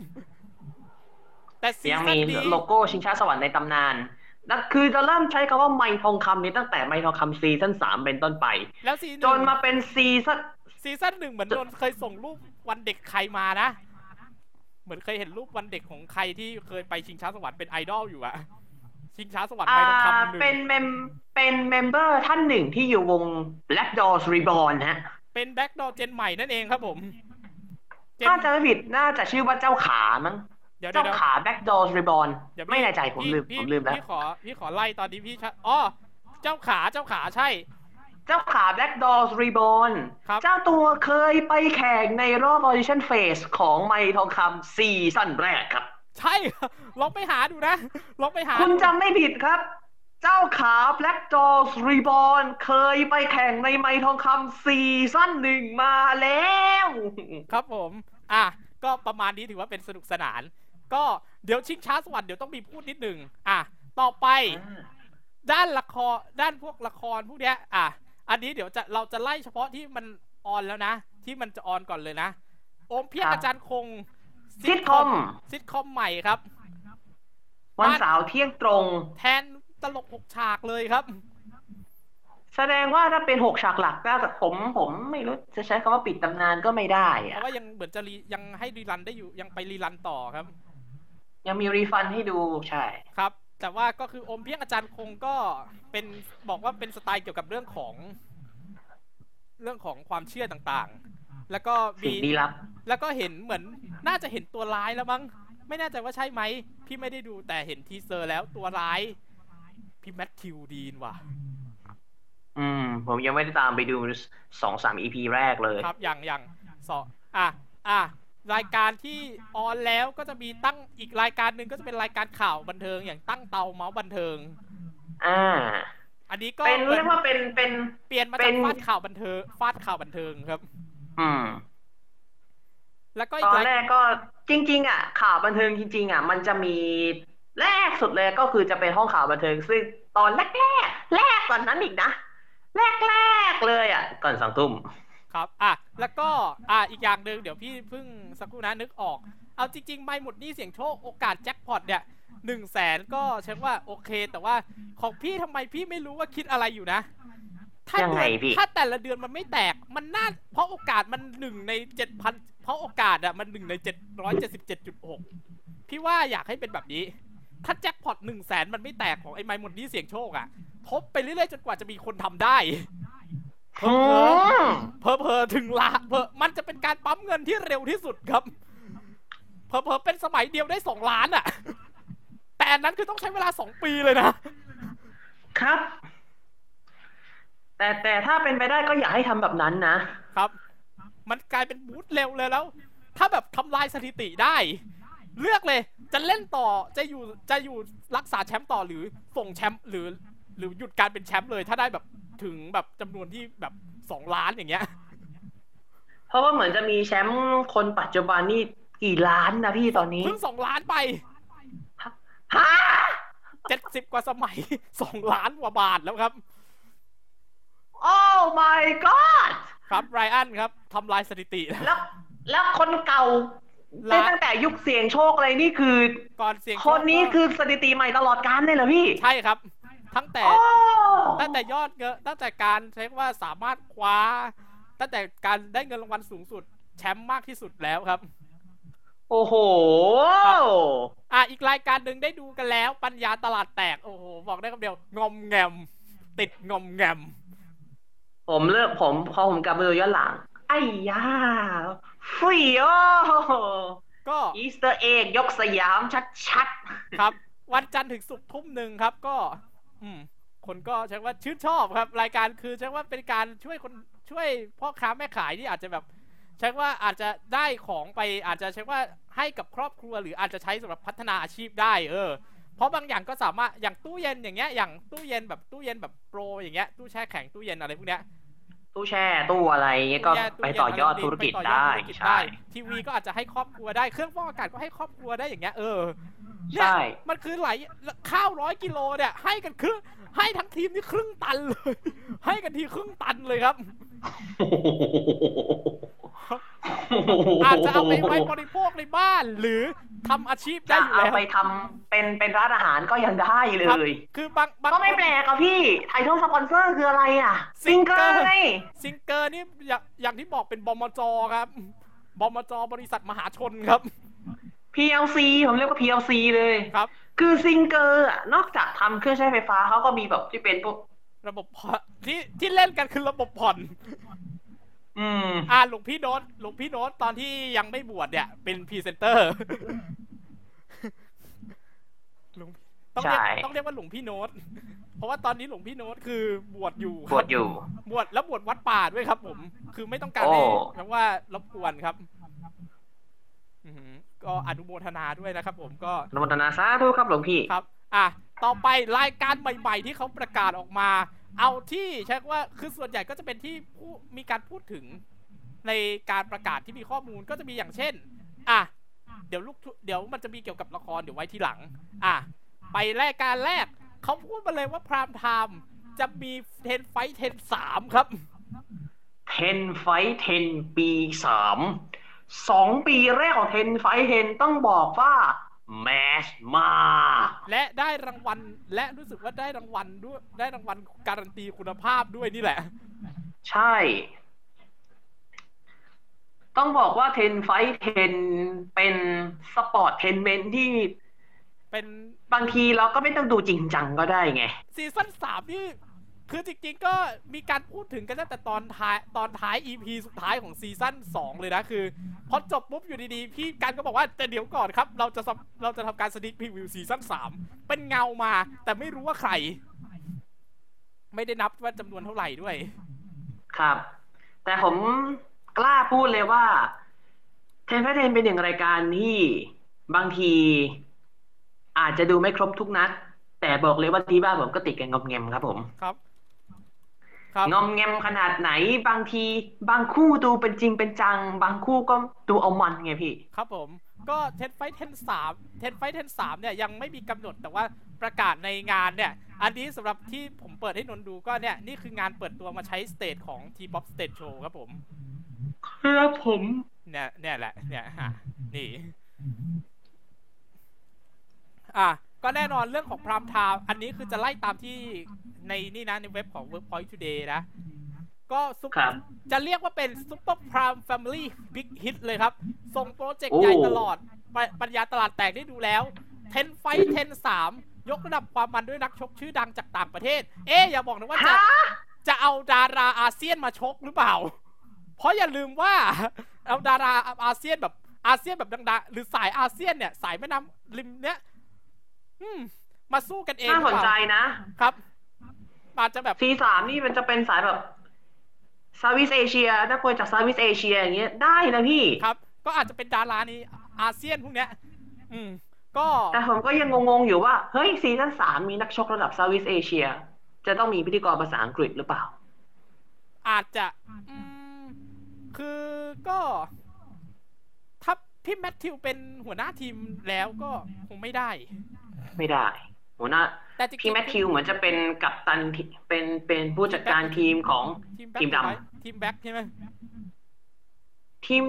แต่ยังมีโลโก้ชิงช้าสวรรค์ในตำนานนั่นคือจะเริ่มใช้คำว่าไมค์ทองคำนี้ตั้งแต่ไมค์ทองคำซีซั่น3เป็นต้นไปแล้วจนมาเป็นซีซั่น 1เหมือนโดนเคยส่งรูปวันเด็กใครมานะเหมือนเคยเห็นรูปวันเด็กของใครที่เคยไปชิงช้าสวรรค์เป็นไอดอลอยู่อะชิงช้าสวรรค์ไมค์ทองคำเป็นเมมเบอร์ท่านหนึ่งที่อยู่วง Black Doors Reborn ฮะเป็น Black Doors เจนใหม่นั่นเองครับผมถ้าจะไม่ผิดน่าจะชื่อว่าเจ้าขามั้งเจ้าขา Black Doors Reborn ไม่แน่ใจผมลืมแล้วพี่ขอไล่ตอนนี้พี่อ๋อเจ้าขาใช่เจ้าขา Black Doors Reborn เจ้าตัวเคยไปแข่งในรอบ Audition Phase ของไมค์ทองคำซีซั่นแรกครับใช่ลองไปหาดูนะลองไปหาคุณจำไม่ผิดครับเจ้าขา Black Doors Reborn เคยไปแข่งในไมค์ทองคำซีซั่น 1มาแล้วครับผมก็ประมาณนี้ถือว่าเป็นสนุกสนานก็เดี๋ยวชิงช้าสวรรค์เดี๋ยวต้องมีพูดนิดหนึ่งต่อไปด้านพวกละครพวกเนี้ยอันนี้เดี๋ยวเราจะไล่เฉพาะที่มันออนแล้วนะที่มันจะออนก่อนเลยนะโอมเพียรอาจารย์คงซิทคอมใหม่ครับวันเสาร์เที่ยงตรงแทนตลก6 ฉากเลยครับ แสดงว่าถ้าเป็น6ฉากหลักก็ผมไม่รู้จะใช้คำว่าปิดตำนานก็ไม่ได้เพราะว่ายังเหมือนจะยังให้รีรันได้อยู่ยังไปรีรันต่อครับยังมีรีฟันให้ดูใช่ครับแต่ว่าก็คืออมเพียงอาจารย์คงก็เป็นบอกว่าเป็นสไตล์เกี่ยวกับเรื่องของความเชื่อต่างๆแล้วก็มีแล้วก็เห็นเหมือนน่าจะเห็นตัวร้ายแล้วมั้งไม่แน่ใจว่าใช่ไหมพี่ไม่ได้ดูแต่เห็นทีเซอร์แล้วตัวร้ายพี่แมทธิวดีนว่ะผมยังไม่ได้ตามไปดู 2-3 EP แรกเลยครับยัง2รายการที่ออนแล้วก็จะมีตั้งอีกรายการนึงก็จะเป็นรายการข่าวบันเทิงอย่างตั้งเตาเมาส์บันเทิงอันนี้ก็เป็นเรียกว่าเป็นเปลี่ยนมาจากฟาดข่าวบันเทิงครับแล้วก็ตอนแรกก็จริงๆข่าวบันเทิงจริงๆมันจะมีแรกสุดเลยก็คือจะเป็นห้องข่าวบันเทิงซึ่งตอนแรกก่อนนั้นอีกนะแรกเลยก่อน20:00 น.ครับแล้วก็อีกอย่างนึงเดี๋ยวพี่เพิ่งสักครู่นะนึกออกเอาจริงๆไม่หมดนี่เสี่ยงโชคโอกาสแจ็คพอตเนี่ย 100,000 ก็เช็คว่าโอเคแต่ว่าของพี่ทำไมพี่ไม่รู้ว่าคิดอะไรอยู่นะถ้าแต่ละเดือนมันไม่แตกมันน่าเพราะโอกาสมัน1ใน 7,000 เพราะโอกาสมัน1ใน 777.6 พี่ว่าอยากให้เป็นแบบนี้ถ้าแจ็คพอต 100,000 มันไม่แตกของไอ้ไมหมดนี่เสี่ยงโชคทบไปเรื่อยๆจนกว่าจะมีคนทำได้เผลอถึงละมันจะเป็นการปั๊มเงินที่เร็วที่สุดครับเผลอเป็นสมัยเดียวได้2 ล้านแต่นั้นคือต้องใช้เวลา2 ปีเลยนะครับแต่ถ้าเป็นไปได้ก็อยากให้ทำแบบนั้นนะครับมันกลายเป็นบูทเร็วเลยแล้วถ้าแบบทำลายสถิติได้เลือกเลยจะเล่นต่อจะอยู่รักษาแชมป์ต่อหรือส่งแชมป์หรือหยุดการเป็นแชมป์เลยถ้าได้แบบถึงแบบจำนวนที่แบบ2 ล้านอย่างเงี้ยเพราะว่าเหมือนจะมีแชมป์คนปัจจุบันนี่กี่ล้านนะพี่ตอนนี้เพิ่ง2 ล้านไปฮะ70 กว่าสมัย 2 ล้านกว่าบาทแล้วครับโอ้ my god ครับไรอันครับทำลายสถิติแล้วคนเก่าตั้งแต่ยุคเสี่ยงโชคอะไรนี่คือก่อนเสี่ยงโชคคนนี้คือสถิติใหม่ตลอดกาลเลยเหรอพี่ใช่ครับตั้งแต่ยอดเงินตั้งแต่การเช็คว่าสามารถคว้าตั้งแต่การได้เงินรางวัลสูงสุดแชมป์มากที่สุดแล้วครับโอ้โหอีกรายการหนึ่งได้ดูกันแล้วปัญญาตลาดแตกโอ้โหบอกได้คำเดียวงอมแงมติดงอมแงมผมพอผมกลับมาดูย้อนหลังไอ้ยาฟิโอก็อีสเตอร์เอ็กยกสยามชัดๆครับวันจันทร์ถึงศุกร์ 19:00 น.ครับก็คนก็เช็คว่าชื่นชอบครับรายการคือเช็คว่าเป็นการช่วยพ่อค้าแม่ขายที่อาจจะแบบเช็คว่าอาจจะได้ของไปอาจจะเช็คว่าให้กับครอบครัวหรืออาจจะใช้สำหรับพัฒนาอาชีพได้เพราะบางอย่างก็สามารถอย่างตู้เย็นอย่างเงี้ยอย่างตู้เย็นแบบโปรอย่างเงี้ยตู้แช่แข็งตู้เย็นอะไรพวกเนี้ยตู้แช่ตู้อะไรก็ไปต่อยอดธุรกิจได้ใช่ทีวีก็อาจจะให้ครอบครัวได้เครื่องฟอกอากาศก็ให้ครอบครัวได้อย่างเงี้ยใช่มันคือหลายข้าว100 กิโลเนี่ยให้กันครึ่งให้ทั้งทีมนี่ครึ่งตันเลยให้กันทีครึ่งตันเลยครับอาจจะเอาไปไว้บริโภคในบ้านหรือทำอาชีพได้อยู่แล้วเอาไปทำเป็นร้านอาหารก็ยังได้เลยคือบางก็ไม่แปลกอ่ะพี่ไททอลสปอนเซอร์คืออะไรซิงเกอร์ไงซิงเกอร์นี่อย่างที่บอกเป็นบมจ.ครับบมจ.บริษัทมหาชนครับ PLC ผมเรียกว่า PLC เลยครับคือซิงเกอร์นอกจากทำเครื่องใช้ไฟฟ้าเขาก็มีแบบที่เป็นพวกระบบที่เล่นกันคือระบบผ่อนหลวงพี่โน้ตตอนที่ยังไม่บวชเนี่ยเป็นพรีเซนเตอร์ต้องเรียกว่าหลวงพี่โน้ตเพราะว่าตอนนี้หลวงพี่โน้ตคือบวชแล้วบวชวัดป่าด้วยครับผมคือไม่ต้องการให้แบบว่ารบกวนครับก็อนุโมทนาด้วยนะครับผมก็อนุโมทนาสาธุครับหลวงพี่ครับต่อไปรายการใหม่ๆที่เขาประกาศออกมาเอาที่เช็คว่าคือส่วนใหญ่ก็จะเป็นที่มีการพูดถึงในการประกาศที่มีข้อมูลก็จะมีอย่างเช่นเดี๋ยวมันจะมีเกี่ยวกับละครเดี๋ยวไว้ทีหลังไปรายการแรกเขาพูดมาเลยว่าพรามไทม์จะมี Ten Fight 10 3 ครับ Ten Fight 10 ปี 3 2 ปีแรกของ Ten Fight 10 ต้องบอกว่า แมชมาและได้รางวัลและรู้สึกว่าได้รางวัลด้วยได้รางวัลการันตีคุณภาพด้วยนี่แหละใช่ต้องบอกว่า Ten Fight 10 เป็นสปอร์ตเทนเมนต์ที่เป็นบางทีเราก็ไม่ต้องดูจริงจังก็ได้ไงซีซั่น3นี่คือจริงๆก็มีการพูดถึงกันตั้งแต่ตอนท้าย EP สุดท้ายของซีซั่น2เลยนะคือพอจบปุ๊บอยู่ดีๆพี่กันก็บอกว่าแต่เดี๋ยวก่อนครับเราจะทำการสนิคพรีวิวซีซั่น3เป็นเงามาแต่ไม่รู้ว่าใครไม่ได้นับว่าจำนวนเท่าไหร่ด้วยครับแต่ผมกล้าพูดเลยว่าเทนไฟท์เทนเป็นหนึ่งรายการที่บางทีอาจจะดูไม่ครบทุกนัดแต่บอกเลยว่าที่บ้านผมก็ติดกันงอมแงมครับผมครับงอมแงมขนาดไหนบางทีบางคู่ดูเป็นจริงเป็นจังบางคู่ก็ดูเอามันไงพี่ครับผมก็เทนไฟท์เทน 3เนี่ยยังไม่มีกำหนดแต่ว่าประกาศในงานเนี่ยอันนี้สำหรับที่ผมเปิดให้นนดูก็เนี่ยนี่คืองานเปิดตัวมาใช้สเตจของ T-Pop Stage Show ครับผมครับผมเนี่ยแหละเนี่ยฮะนี่ก็แน่นอนเรื่องของพรามไทม์อันนี้คือจะไล่ตามที่ในนี่นะในเว็บของ Workpoint Today นะก็จะเรียกว่าเป็น Super Prime Family Big Hit เลยครับส่งโปรเจกต์ใหญ่ตลอดปัญญาตลาดแตกได้ดูแล้ว10 Fight 10 3ยกระดับความมันด้วยนักชกชื่อดังจากต่างประเทศเอ๊ะอย่าบอกนะว่าจะเอาดาราอาเซียนมาชกหรือเปล่าเพราะอย่าลืมว่าเอาดาราอาเซียนแบบดังๆหรือสายอาเซียนเนี่ยสายแม่น้ำริมเนี่ยมาสู้กันเองน่าสนใจนะครับอาจจะแบบซี3นี่มันจะเป็นสายแบบเซาท์อีสต์เอเชียถ้าคนจากเซาท์อีสต์เอเชียอย่างเงี้ยได้นะพี่ครับก็อาจจะเป็นดาราในอาเซียนพวกเนี้ยก็แต่ผมก็ยังงงๆอยู่ว่าเฮ้ยซีซั่น3มีนักชกระดับเซาท์อีสต์เอเชียจะต้องมีพิธีกรภาษาอังกฤษหรือเปล่าอาจจะคือก็ถ้าพี่แมทธิวเป็นหัวหน้าทีมแล้วก็คงไม่ได้หัวหน้าพี่แมทธิวเหมือนจะเป็นกัปตันเป็นผู้จัดการทีมของทีมดำทีมแบ็คใช่ไหมทีม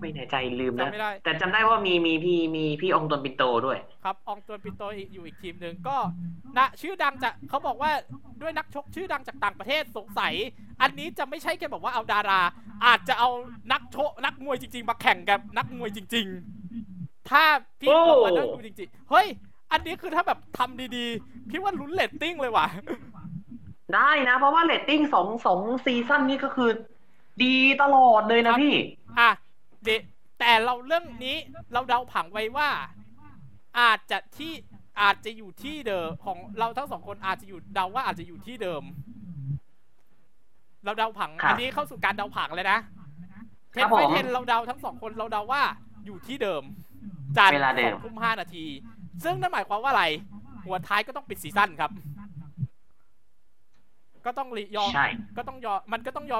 ไม่แน่ใจลืมแล้วแต่จำได้ว่ามีพี่องตวนปินโตด้วยครับองตวนปินโตอยู่อีกทีมหนึ่งก็นะชื่อดังจะเขาบอกว่าด้วยนักชกชื่อดังจากต่างประเทศสงสัยอันนี้จะไม่ใช่แค่บอกว่าเอาดาราอาจจะเอานักมวยจริงๆมาแข่งกับนักมวยจริงๆถ้าพี่ลองมาดูจริงๆเฮ้ยอันนี้คือถ้าแบบทำดีๆพี่ว่าลุ้นเรตติ้งเลยว่ะได้นะเพราะว่าเรตติ้ง2ซีซั่นนี่ก็คือดีตลอดเลยนะพี่แต่เราเรื่องนี้เราเดาผังไว้ว่าอาจจะอยู่ที่เดิมของเราทั้งสองคนอาจจะอยู่เดาว่าอาจจะอยู่ที่เดิมเราเดาผังอันนี้เข้าสู่การเดาผังเลยนะเทนไฟท์เทนเราเดาทั้งสองคนเราเดาว่าอยู่ที่เดิมจันทร์ 2:05 นซึ่งนั่นหมายความว่าอะไรหัวท้ายก็ต้องปิดซีซั่นครับก็ต้องยอม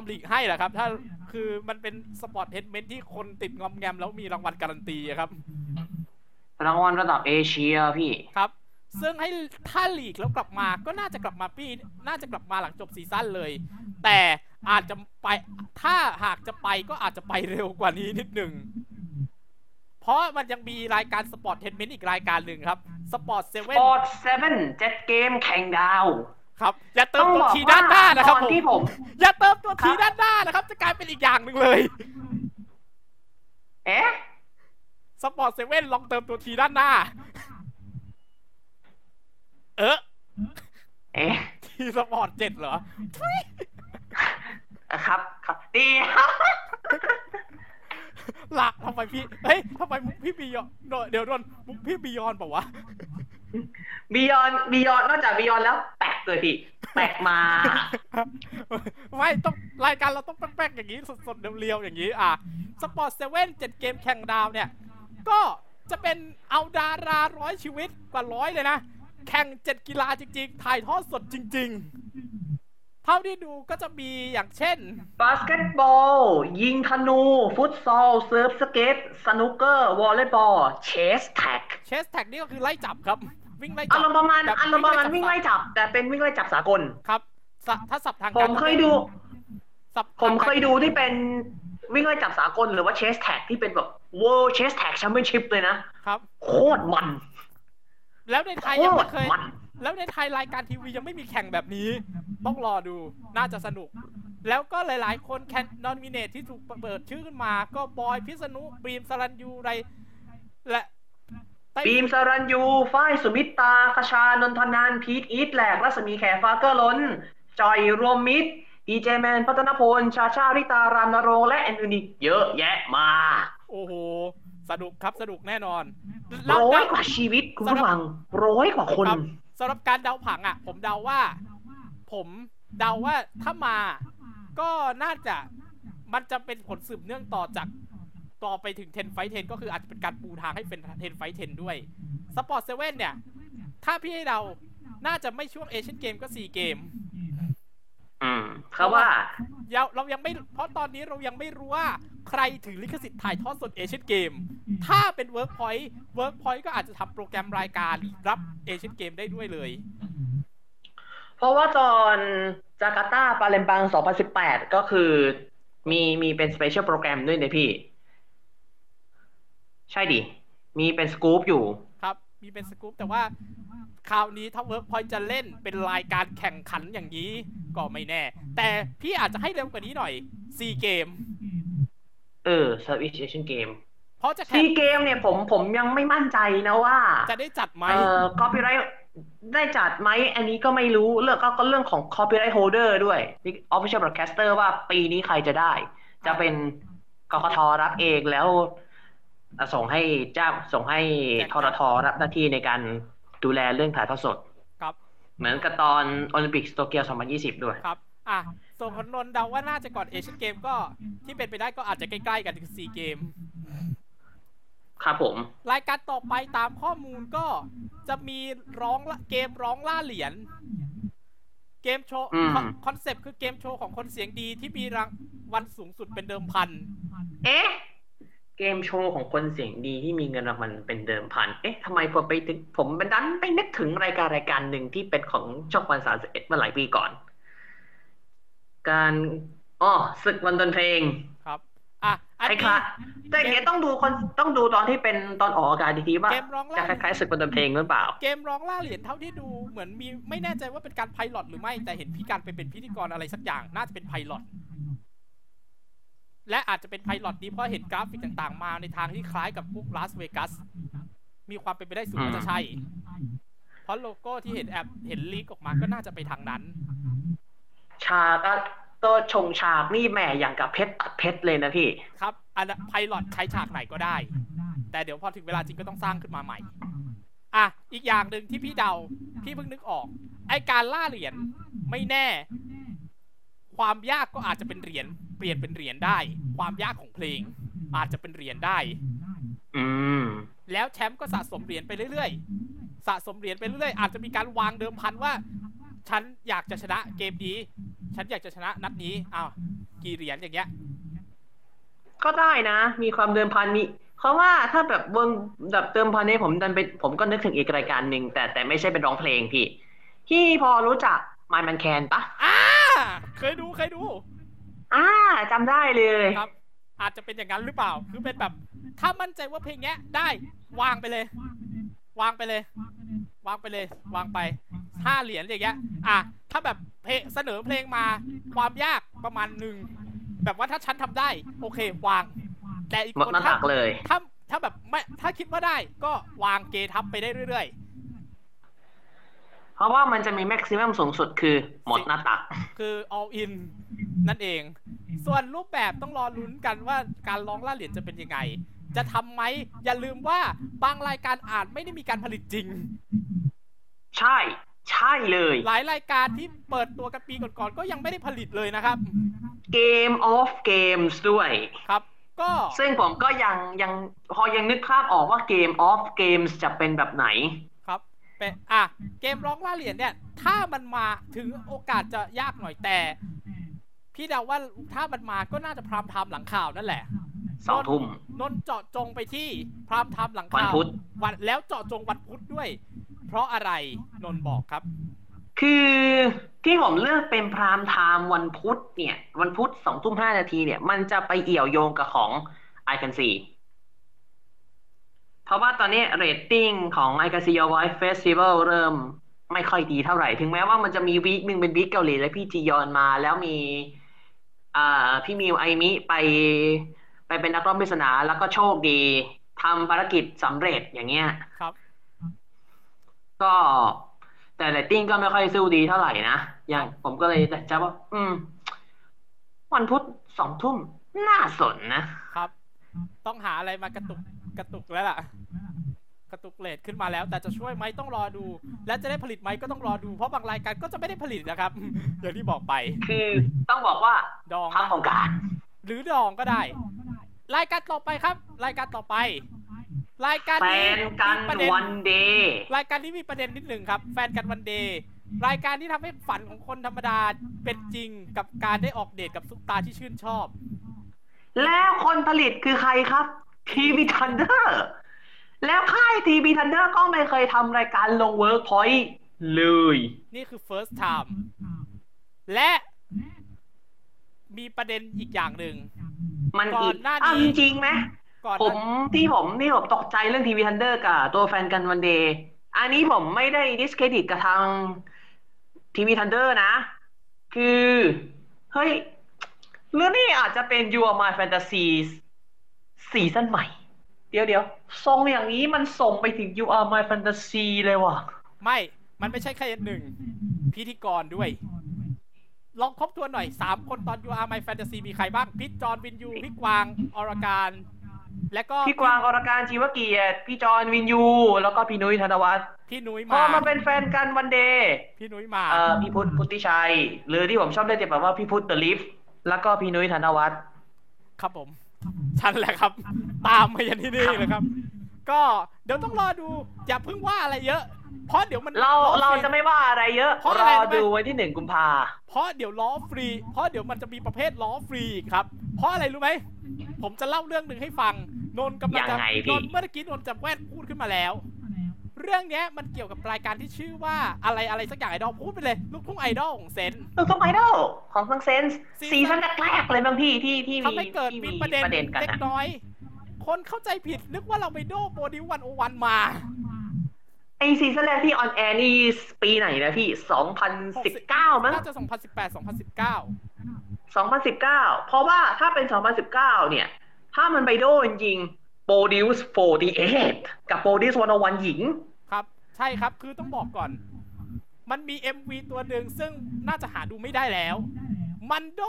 หลีกให้แหละครับถ้าคือมันเป็นสปอร์ตเฮดเมนที่คนติดงอมแงมแล้วมีรางวัลการันตีครับรางวัลระดับเอเชียพี่ครับซึ่งให้ถ้าหลีกแล้วกลับมาก็น่าจะกลับมาหลังจบซีซั่นเลยแต่อาจจะไปถ้าหากจะไปก็อาจจะไปเร็วกว่านี้นิดนึงเพราะมันยังมีรายการสปอร์ตเฮดเมนอีกรายการหนึ่งครับสปอร์ต7เจ็ดเกมแข่งดาวครับอย่าเติมตัวทีด้านหน้านะครับผมอย่าเติมตัวทีด้านหน้านะครับจะกลายเป็นอีกอย่างหนึ่งเลยสปอร์ตเซเว่นลองเติมตัวทีด้านหน้าทีสปอร์ต7เหรอครับครับดีหลักทำไมพี่เฮ้ยทำไมพี่บียอนเดี๋ยวโดนพี่บียอนเปล่าวะบียอนนอกจากบียอนแล้วแปลกเลยพี่แปลกมาไม่ต้องรายการเราต้องแปลกๆอย่างนี้สดๆเรียวๆอย่างนี้สปอร์ตเซเว่น7เกมแข่งดาวเนี่ยก็จะเป็นเอาดารา100ชีวิตกว่า100เลยนะแข่ง7กีฬาจริงๆถ่ายทอดสดจริงๆเท่าที่ดูก็จะมีอย่างเช่นบาสเกตบอลยิงธนูฟุตซอลเซิร์ฟสเก็ตสนุกเกอร์วอลเลย์บอลเชสแท็กนี่ก็คือไล่จับครับวิ่งไล่จับอารมณ์ประมาณวิ่งไล่จับแต่เป็นวิ่งไล่จับสากลครับถ้าสับทางการผมเคยดูที่เป็น วิ่งไล่จับสากลหรือว่า Chase Tag ที่เป็นแบบ World Chase Tag Championship เลยนะครับโคตรมันแล้วในไทยยังไม่เคยแล้วในไทยรายการทีวียังไม่มีแข่งแบบนี้ต้องรอดูน่าจะสนุกแล้วก็หลายๆคนแคนนอมิเนตที่ถูกเปิดชื่อขึ้นมาก็บอยพิษณุบีมสรัญยูไรและบีมสรัญยูฝ้ายสุมิตตาคชานนทนานพีทอีทแหลกรัศมีแขกฟ้าเกอร์ล้นจอยรวมมิตรดีเจแมนพัฒนพลชาชาริตารามนรงค์และแอนโทนีเยอะแยะมากโอ้โหสนุกครับสนุกแน่นอนร้อยกว่าชีวิตคุณผู้ฟังร้อยกว่าคนสำหรับการเดาผังอ่ะผมเดาว่าถ้ามาก็น่าจะมันจะเป็นผลสืบเนื่องต่อจากต่อไปถึง10 Fight 10ก็คืออาจจะเป็นการปูทางให้เป็น10 Fight 10ด้วยสปอร์ต7เนี่ยถ้าพี่ให้เดาน่าจะไม่ช่วงเอเชียนเกมก็4เกมเขาว่าเรายังไม่เพราะตอนนี้เรายังไม่รู้ว่าใครถือลิขสิทธิ์ถ่ายทอดสดเอเชียนเกมถ้าเป็น Workpoint ก็อาจจะทำโปรแกรมรายการรับเอเชียนเกมได้ด้วยเลยเพราะว่าตอนจาการ์ตาปาเลมบัง2018ก็คือมีเป็นสเปเชียลโปรแกรมด้วยนะพี่ใช่ดิมีเป็นสกู๊ปอยู่ครับมีเป็นสกู๊ปแต่ว่าคราวนี้ถ้า Workpoint จะเล่นเป็นรายการแข่งขันอย่างนี้ก็ไม่แน่แต่พี่อาจจะให้เร็วกว่านี้หน่อย4เกมService Asian Game เพราะจะแข่ง4เกมเนี่ยผมยังไม่มั่นใจนะว่าจะได้จัดไหมCopyright ได้จัดไหมอันนี้ก็ไม่รู้แล้วก็เรื่องของ Copyright Holder ด้วย Official Broadcaster ว่าปีนี้ใครจะได้จะเป็นกกท.รับเองแล้วส่งให้ทรท.รับหน้าที่ในการดูแลเรื่องถ่ายทอดสดครับเหมือนกับตอนโอลิมปิกโตเกียว2020ด้วยครับส่วนผลนนท์เดาว่าน่าจะก่อนเอเชียนเกมก็ที่เป็นไปได้ก็อาจจะใกล้ๆกันถึง4เกมครับผมรายการต่อไปตามข้อมูลก็จะมีร้องเกมร้องล่าเหรียญเกมโชว์คอนเซ็ปต์คือเกมโชว์ของคนเสียงดีที่มีรางวัลสูงสุดเป็นเดิมพันเอ๊ะเกมโชว์ของคนเสียงดีที่มีเงินรางวัลเป็นเดิมพันเอ๊ะทำไมผมดันไปนึกถึงรายการหนึ่งที่เป็นของช่องวัน31เมื่อหลายปีก่อนการศึกวันดนเพลงครับอันนี้แต่เดี๋ยวต้องดูตอนที่เป็นตอนออกอากาศทีว่าจะคล้ายๆศึกวันดนเพลงหรือเปล่าเกมร้องล่าเหรียญเท่าที่ดูเหมือนมีไม่แน่ใจว่าเป็นการไพลอตหรือไม่แต่เห็นพี่การไปเป็นพิธีกรอะไรสักอย่างน่าจะเป็นไพลอตและอาจจะเป็นไพลอตนี้เพราะเห็นกราฟิกต่างๆมาในทางที่คล้ายกับพวกลาสเวกัสมีความเป็นไปได้สูงว่าจะใช่เพราะโลโก้ที่เห็นแอปเห็นลีกออกมาก็น่าจะไปทางนั้นฉากตัวชงฉากนี่แหม่อย่างกับเพชรตัดเพชรเลยนะพี่ครับอันไพลอตใช้ฉากไหนก็ได้แต่เดี๋ยวพอถึงเวลาจริงก็ต้องสร้างขึ้นมาใหม่อีกอย่างนึงที่พี่เดาพี่เพิ่งนึกออกไอ้การล่าเหรียญไม่แน่ความยากก็อาจจะเป็นเหรียญเปลี่ยนเป็นเหรียญได้ความยากของเพลงอาจจะเป็นเหรียญได้แล้วแชมป์ก็สะสมเหรียญไปเรื่อยๆอาจจะมีการวางเดิมพันว่าฉันอยากจะชนะเกมนี้ฉันอยากจะชนะนัดนี้กี่เหรียญอย่างเงี้ยก็ได้นะมีความเดิมพันมีเพราะว่าถ้าแบบเบิ้งแบบเติมพันนี้ผมก็นึกถึงอีกรายการนึงแต่ไม่ใช่เป็นร้องเพลงพี่ที่พอรู้จักไมมันแคนปะเคยดูจำได้เลยครับอาจจะเป็นอย่างนั้นหรือเปล่าคือเป็นแบบถ้ามั่นใจว่าเพลงเนี้ยได้วางไป5เหรียญอย่างเงี้ยถ้าแบบเสนอเพลงมาความยากประมาณนึงแบบว่าถ้าฉันทำได้โอเควางแต่อีกคนถ้าแบบไม่ถ้าคิดว่าได้ก็วางเกทับไปได้เรื่อยๆเพราะว่ามันจะมีแม็กซิมัมสูงสุดคือหมดหน้าตักคือ all in นั่นเองส่วนรูปแบบต้องรอลุ้นกันว่าการร้องล่าเหรียญจะเป็นยังไงจะทำไหมอย่าลืมว่าบางรายการอาจไม่ได้มีการผลิตจริงใช่เลยหลายรายการที่เปิดตัวกันปีก่อนๆก็ยังไม่ได้ผลิตเลยนะครับ Game of Games ด้วยครับก็ซึ่งผมก็ยังพอยังนึกภาพออกว่า Game of Games จะเป็นแบบไหนครับเป็นเกมร้องล่าเหรียญเนี่ยถ้ามันมาถึงโอกาสจะยากหน่อยแต่พี่เดาว่าถ้ามันมาก็น่าจะพรามไทม์หลังข่าวนั่นแหละ2 ทุ่มนนเจาะจงไปที่พรามไทม์หลังข่าววันพุธแล้วเจาะจงวันพุธด้วยเพราะอะไรนนบอกครับ คือที่ผมเลือกเป็นพรามไทม์วันพุธเนี่ยวันพุธ 2:05 นเนี่ยมันจะไปเอี่ยวโยงกับของ iCanSee เพราะว่าตอนนี้เรตติ้งของ iCanSee Your Voice Festival เริ่มไม่ค่อยดีเท่าไหร่ถึงแม้ว่ามันจะมีวีคนึงเป็นวีคเกาหลีและพี่จียอนมาแล้วมีพี่มิวไอมิไปเป็นนักร้องปริศนาแล้วก็โชคดีทำภารกิจสำเร็จอย่างเงี้ยครับก็แต่เรตติ้งก็ไม่ค่อยสู้ดีเท่าไหร่นะอย่างผมก็เลยจะว่าวันพุธ 20:00 นน่าสนนะครับต้องหาอะไรมากระตุกกระตุกแล้วล่ะกระตุกเรตขึ้นมาแล้วแต่จะช่วยไหมต้องรอดูและจะได้ผลิตไหมก็ต้องรอดูเพราะบางรายการก็จะไม่ได้ผลิตนะครับอย่างที่บอกไปคือต้องบอกว่าดองพักโอกาสหรือดองก็ได้รายการต่อไปครับรายการต่อไปรายการนี้มีประเด็นวันเดย์รายการนี้มีประเด็นนิดหนึ่งครับแฟนกันวันเดย์รายการที่ทำให้ฝันของคนธรรมดาเป็นจริงกับการได้ออกเดทกับซุปตาที่ชื่นชอบแล้วคนผลิตคือใครครับทีวีทันเดอร์แล้วค่าย THB Thunder ก็ไม่เคยทำรายการลง Workpoint เลยนี่คือ first time และมีประเด็นอีกอย่างหนึ่งมันก่อนหน้านี้จริงไหมผมตกใจเรื่อง THB Thunder กับตัวแฟนกันวันเดย์อันนี้ผมไม่ได้ discredit กับทาง THB Thunder นะคือเฮ้ยเรื่องนี้อาจจะเป็น U R My Fantasies ซีซั่นใหม่เดี๋ยวทรงอย่างนี้มันส่งไปถึง You Are My Fantasy เลยว่ะไม่มันไม่ใช่แค่หนึ่งพิธีกรด้วยลองครบทวนหน่อย3คนตอน You Are My Fantasy มีใครบ้างพี่จอนวินยูพี่กวางอรการและก็พี่กวางอรการชีวเกียรติพี่จอนวินยูแล้วก็พี่นุ้ยธนวัฒน์พี่นุ้ยมาพอมาเป็นแฟนกันวันเดย์พี่นุ้ยมาพี่พุทธิชัยหรือที่ผมชอบเรียกแบบว่าพี่พุทธเดลิฟแล้วก็พี่นุ้ยธนวัฒน์ครับผมฉันแหละครับตามมาอย่างที่นี่เลยครับก็เดี๋ยวต้องรอดูอย่าเพิ่งว่าอะไรเยอะเพราะเดี๋ยวมันเราจะไม่ว่าอะไรเยอะรอดูไว้ที่1 กุมภาพันธ์เพราะเดี๋ยวล้อฟรีเพราะเดี๋ยวมันจะมีประเภทล้อฟรีครับเพราะอะไรรู้ไหมผมจะเล่าเรื่องนึงให้ฟังนนท์กำลังจะนนท์เมื่อกี้นนท์จับแว่นพูดขึ้นมาแล้วเรื่องนี้มันเกี่ยวกับรายการที่ชื่อว่าอะไรสักอย่างไอดอลพูดไปเลยลูกทุ่งไอดอลของเซนลูกทุ่งไอดอลของทางเซนซีซั่นแรกเลยบางที่ที่มีทำให้เกิดมีประเด็นเล็กน้อยคนเข้าใจผิดนึกว่าเราไปโด่โบดิวันโอวันมาไอซีซั่นแรกที่ออนแอร์นี่ปีไหนนะพี่2019มั้งน่าจะ2018 2019เพราะว่าถ้าเป็น2019เนี่ยถ้ามันไปโด่จริงโปรดิวส์48กับโปรดิวส์101หญิงครับใช่ครับคือต้องบอกก่อนมันมี MV ตัวหนึ่งซึ่งน่าจะหาดูไม่ได้แล้วมันโด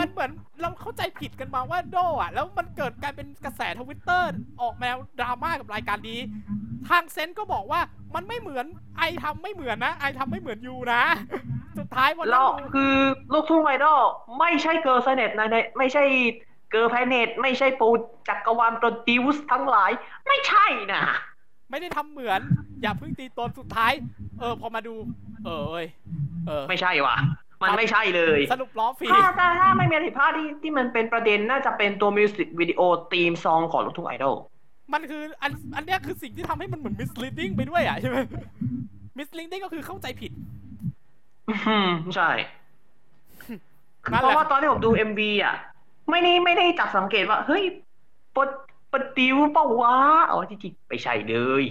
มันเหมือนเราเข้าใจผิดกันมาว่าโดอ่ะแล้วมันเกิดกลายเป็นกระแส Twitter ออกแนวดราม่ากับรายการนี้ทางเซนก็บอกว่ามันไม่เหมือนไอทำไม่เหมือนนะไอทำไม่เหมือนยูนะสุดท้ายวันนั้นคือลูกทุ่งไอดอลไม่ใช่เกิร์ลแพลเน็ตในไม่ใช่เกิร์ลแพลเน็ตไม่ใช่ปูจักรวาลโปรดิวซ์ทั้งหลายไม่ใช่นะไม่ได้ทำเหมือนอย่าเพิ่งตีตนสุดท้ายพอมาดูไม่ใช่ว่ะมันไม่ใช่เลยสรุปล้อฟรีถ้าไม่มีผิดพลาดที่มันเป็นประเด็นน่าจะเป็นตัวมิวสิกวิดีโอธีมซองของลูกทุ่งไอดอลมันคืออันนี้คือสิ่งที่ทำให้มันเหมือน misleading ไปด้วยอ่ะใช่ไหม misleading ก็คือเข้าใจผิดใช่เพราะว่าตอนที่ผมดู MV อ่ะไม่ได้จับสังเกตว่าเฮ้ยปฏิวเปล่าวะอ๋อจริงๆไม่ใช่เลย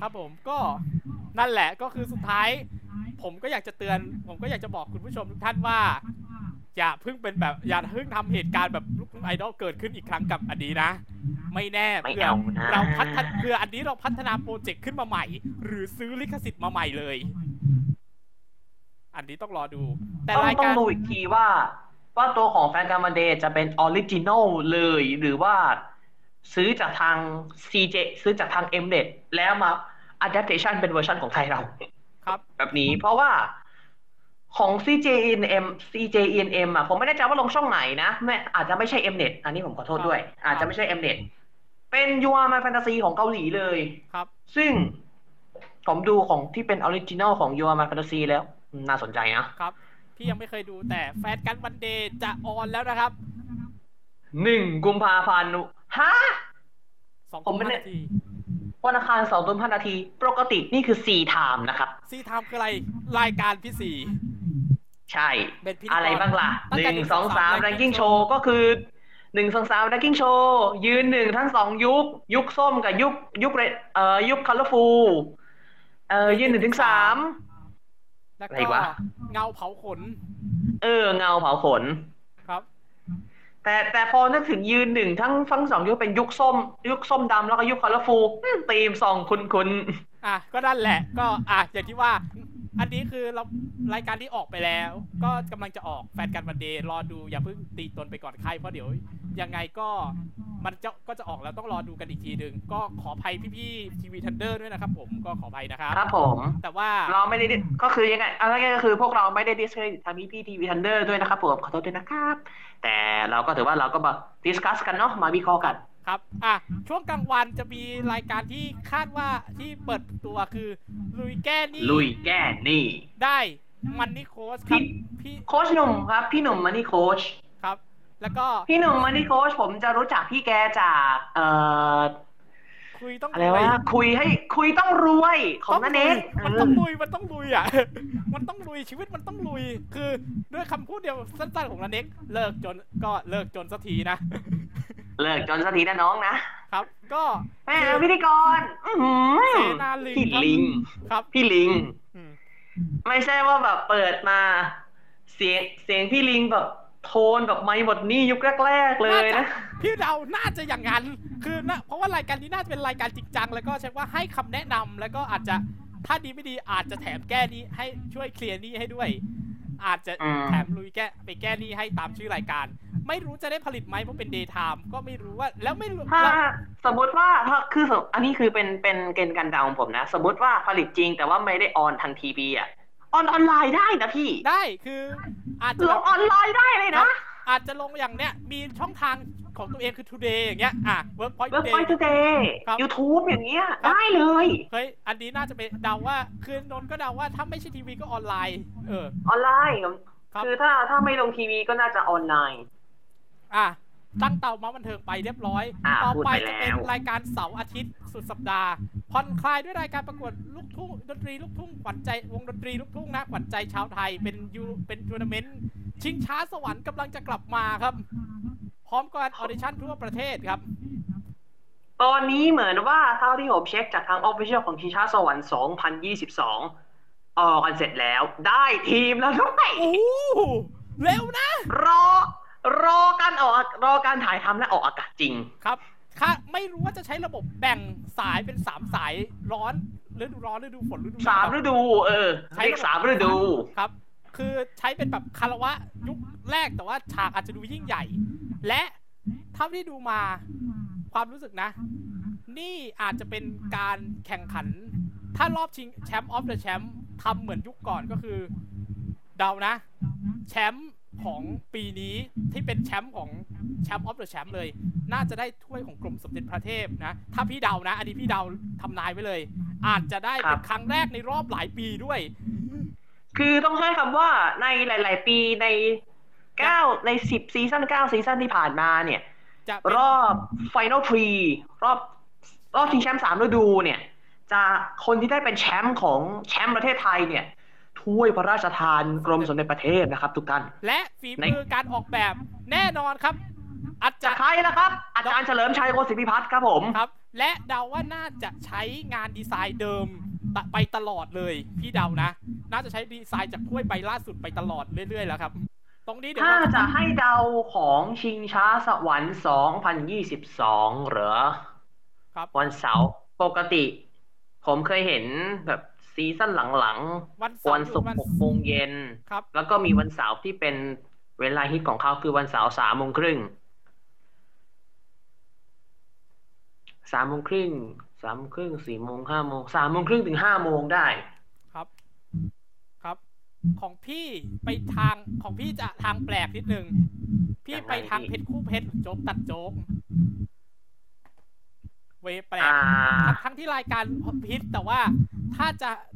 ครับผมก็นั่นแหละก็คือสุดท้ายผมก็อยากจะบอกคุณผู้ชมทุกท่านว่าอย่าเพิ่งทำเหตุการณ์แบบลูกทุ่งไอดอลเกิดขึ้นอีกครั้งกับอันนี้นะไม่แน่เพื่ออันนี้เราพัฒนาโปรเจกต์ขึ้นมาใหม่หรือซื้อลิขสิทธิ์มาใหม่เลยอันนี้ต้องรอดูแต่รายการต้องดูอีกทีว่าตัวของแฟนการ์มันเดย์จะเป็นออริจินอลเลยหรือว่าซื้อจากทาง CJ ซื้อจากทาง Mnet แล้วมา adaptation เป็นเวอร์ชันของไทยเราครับแบบนี้เพราะว่าของ CJENM อ่ะผมไม่แน่ใจว่าลงช่องไหนนะอาจจะไม่ใช่ Mnet อันนี้ผมขอโทษด้วยอาจจะไม่ใช่ Mnet เป็น U R My Fantasy ของเกาหลีเลยครับซึ่งผมดูของที่เป็นออริจินอลของ U R My Fantasy แล้วน่าสนใจนะครับพี่ยังไม่เคยดูแต่แฟนกันวันเดย์จะออนแล้วนะครับ1 กุมภาพันธ์ฮะผมไม่ได้ วันอังคาร2ทุ่ม 5 นาทีปกตินี่คือ4 time นะครับ 4 time คืออะไรรายการพี่สีใช่อะไรบ้างล่ะ1 2 3 ranking show ก็คือ1 2 3 ranking show ยืน1ทั้ง2ยุคส้มกับยุคยุค colorful ยืน1ถึง3แล้วก็เงาเผาขนเงาเผาขนครับแต่พอนึกถึงยืน1ทั้ง2ยุคเป็นยุคส้มดำแล้วก็ยุค colorful ธีม2คุณอ่ะก็นั่นแหละก็อ่ะอย่างที่ว่าอันนี้คือเรารายการที่ออกไปแล้วก็กำลังจะออกแฟนกันวันเดย์รอดูอย่าเพิ่งตีตนไปก่อนใครเพราะเดี๋ยวยังไงก็มันก็จะออกแล้วต้องรอดูกันอีกทีนึงก็ขออภัยพี่ๆทีวีทันเดอร์ด้วยนะครับผมก็ขออภัยนะครับครับผมแต่ว่าเราไม่ได้ก็คือยังไงอะไรก็คือพวกเราไม่ได้ดิสเครดิตทางพี่ๆทีวีทันเดอร์ด้วยนะครับผมขอโทษด้วยนะครับแต่เราก็ถือว่าเราก็มาดิสคัสกันเนาะมาวิเคราะห์กันครับอ่ะช่วงกลางวันจะมีรายการที่คาดว่าที่เปิดตัวคือลุยแก้หนี้ได้มันนี่โค้ชครับพี่โค้ชหนุ่มครับพี่หนุ่มมันนี่โค้ชครับแล้วก็พี่หนุ่มมันนี่โค้ชผมจะรู้จักพี่แกจากคุยต้องอะไรวะคุยต้องรวยของนั่นเองมันต้องลุยอ่ะมันต้องลุยชีวิตมันต้องลุยคือด้วยคำพูดเดียวสั้นๆของนั่นเองเลิกจนสักทีนะเลิกจนสักทีนะน้องนะครับก็แม่พิธีกรพี่ลิงครับพี่ลิงไม่ใช่ว่าแบบเปิดมาเสียงพี่ลิงแบบโทนแบบไม่หมดนี่ยุคแรกๆเลยนะพี่เดาน่าจะอย่างนั้นคือนะเพราะว่ารายการนี้น่าจะเป็นรายการจริงจังแล้วก็ใช่ว่าให้คำแนะนำแล้วก็อาจจะถ้าดีไม่ดีอาจจะแถมแก้นี้ให้ช่วยเคลียร์นี้ให้ด้วยอาจจะแถมลุยแก้ไปแก้นี้ให้ตามชื่อรายการไม่รู้จะได้ผลิตไหมเพราะเป็น day time ก็ไม่รู้ว่าแล้วไม่รู้ถ้าสมมติว่าถ้าคืออันนี้คือเป็นเกณฑ์การเดาของผมนะสมมติว่าผลิตจริงแต่ว่าไม่ได้ออนทางทีวีอ่ะออนไลน์ได้นะพี่ได้คืออาจจะลงออนไลน์ได้เลยนะอาจจะลงอย่างเนี้ยมีช่องทางของตัวเองคือ today อย่างเงี้ยอ่ะ Workpoint Today YouTube อย่างเงี้ยได้เลยเฮ้ยอันนี้น่าจะเป็นเดาว่าคือนนก็เดาว่าถ้าไม่ใช่ทีวีก็ออนไลน์ออนไลน์คือถ้าไม่ลงทีวีก็น่าจะออนไลน์อ่ะตั้งเตามาบันเทิงไปเรียบร้อยต่อไปจะเป็นรายการเสาร์อาทิตย์สุดสัปดาห์ผ่อนคลายด้วยรายการประกวดลูกทุ่งดนตรีลูกทุ่งขวัญใจวงดนตรีลูกทุ่งนะขวัญใจชาวไทยเป็นทัวร์นาเมนต์ชิงช้าสวรรค์กำลังจะกลับมาครับพร้อมกับออดิชั่นทั่วประเทศครับตอนนี้เหมือนว่าเท่าที่ผมเช็คจากทาง Official ของชิงช้าสวรรค์2022ออกกันเสร็จแล้วได้ทีมแล้วด้วยโอ้เร็วนะรอการถ่ายทำและออกอากาศจริงครับค่ะไม่รู้ว่าจะใช้ระบบแบ่งสายเป็น3สายร้อนฤดูร้อนฤดูฝนฤดูหนาว3ฤดูใช้3ฤดูครับคือใช้เป็นแบบคารวะยุคแรกแต่ว่าฉากอาจจะดูยิ่งใหญ่และเท่าที่ดูมาความรู้สึกนะนี่อาจจะเป็นการแข่งขันถ้ารอบชิงแชมป์ออฟเดอะแชมป์ทำเหมือนยุคก่อนก็คือเดานะแชมป์ของปีนี้ที่เป็นแชมป์ของแชมป์ออฟเดอะแชมป์เลยน่าจะได้ถ้วยของกรมสมเด็จพระเทพนะถ้าพี่เดานะอันนี้พี่เดาทำนายไว้เลยอาจจะได้เป็นครั้งแรกในรอบหลายปีด้วยคือต้องใช้คำว่าในหลายๆปีใน9ใน10ซีซั่น9ซีซั่นที่ผ่านมาเนี่ยรอบไฟนอล3รอบชิงแชมป์3ฤดูเนี่ยจะคนที่ได้เป็นแชมป์ของแชมป์ประเทศไทยเนี่ยถ้วยพระราชทานกรมสมเด็จพระเทพนะครับทุกท่านและฝีมือการออกแบบแน่นอนครับอาจารย์ใครล่ะครับอาจารย์เฉลิมชัยโกศิพิพัฒน์ครับผมครับและเดาว่าน่าจะใช้งานดีไซน์เดิมไปตลอดเลยพี่เดานะน่าจะใช้ดีไซน์จากถ้วยใบล่าสุดไปตลอดเรื่อยๆแล้วครับตรงนี้ถ้าจะให้เดาของชิงช้าสวรรค์2022เหรอครับวันเสาร์ปกติผมเคยเห็นแบบซีซั่นหลังๆวันศุกร์6โมงเย็นแล้วก็มีวันเสาร์ที่เป็นเวลาฮิตของเขาคือวันเสาร์3 โมงครึ่ง3 โมงครึ่ง 4 โมง 5 โมง 3 โมงครึ่งถึง5 โมงได้ครับครับของพี่ไปทางของพี่จะทางแปลกนิดนึงพี่ไปทางเพชรคู่เพชรโจ๊กตัดโจ๊กเวแปลกทั้งที่รายการพิษแต่ว่า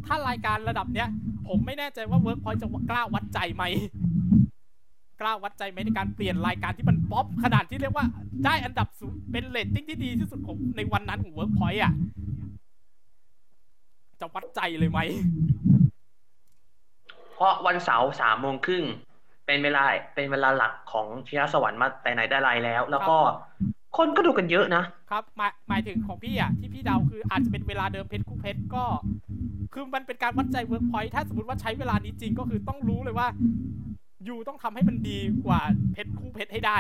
ถ้ารายการระดับเนี้ยผมไม่แน่ใจว่าเวิร์กพอยต์จะกล้าวัดใจไหมกล้าวัดใจไหมในการเปลี่ยนรายการที่มันป๊อปขนาดที่เรียกว่าได้อันดับสูงเป็นเรตติ้งที่ดีที่สุดของในวันนั้นของเวิร์กพอยต์อ่ะ จะวัดใจเลยไหมเพราะวันเสาร์ 3:30 น.เป็นเวลาหลักของชิระสวรรค์มาแต่ไหนได้ไรแล้วแล้วก็คนก็ดูกันเยอะนะครับหมายถึงของพี่อ่ะที่พี่เดาคืออาจจะเป็นเวลาเดิมเพชรคู่เพชรก็คือมันเป็นการวัดใจ Workpoint ถ้าสมมติว่าใช้เวลานี้จริงก็คือต้องรู้เลยว่าอยู่ต้องทำให้มันดีกว่าเพชรคู่เพชรให้ได้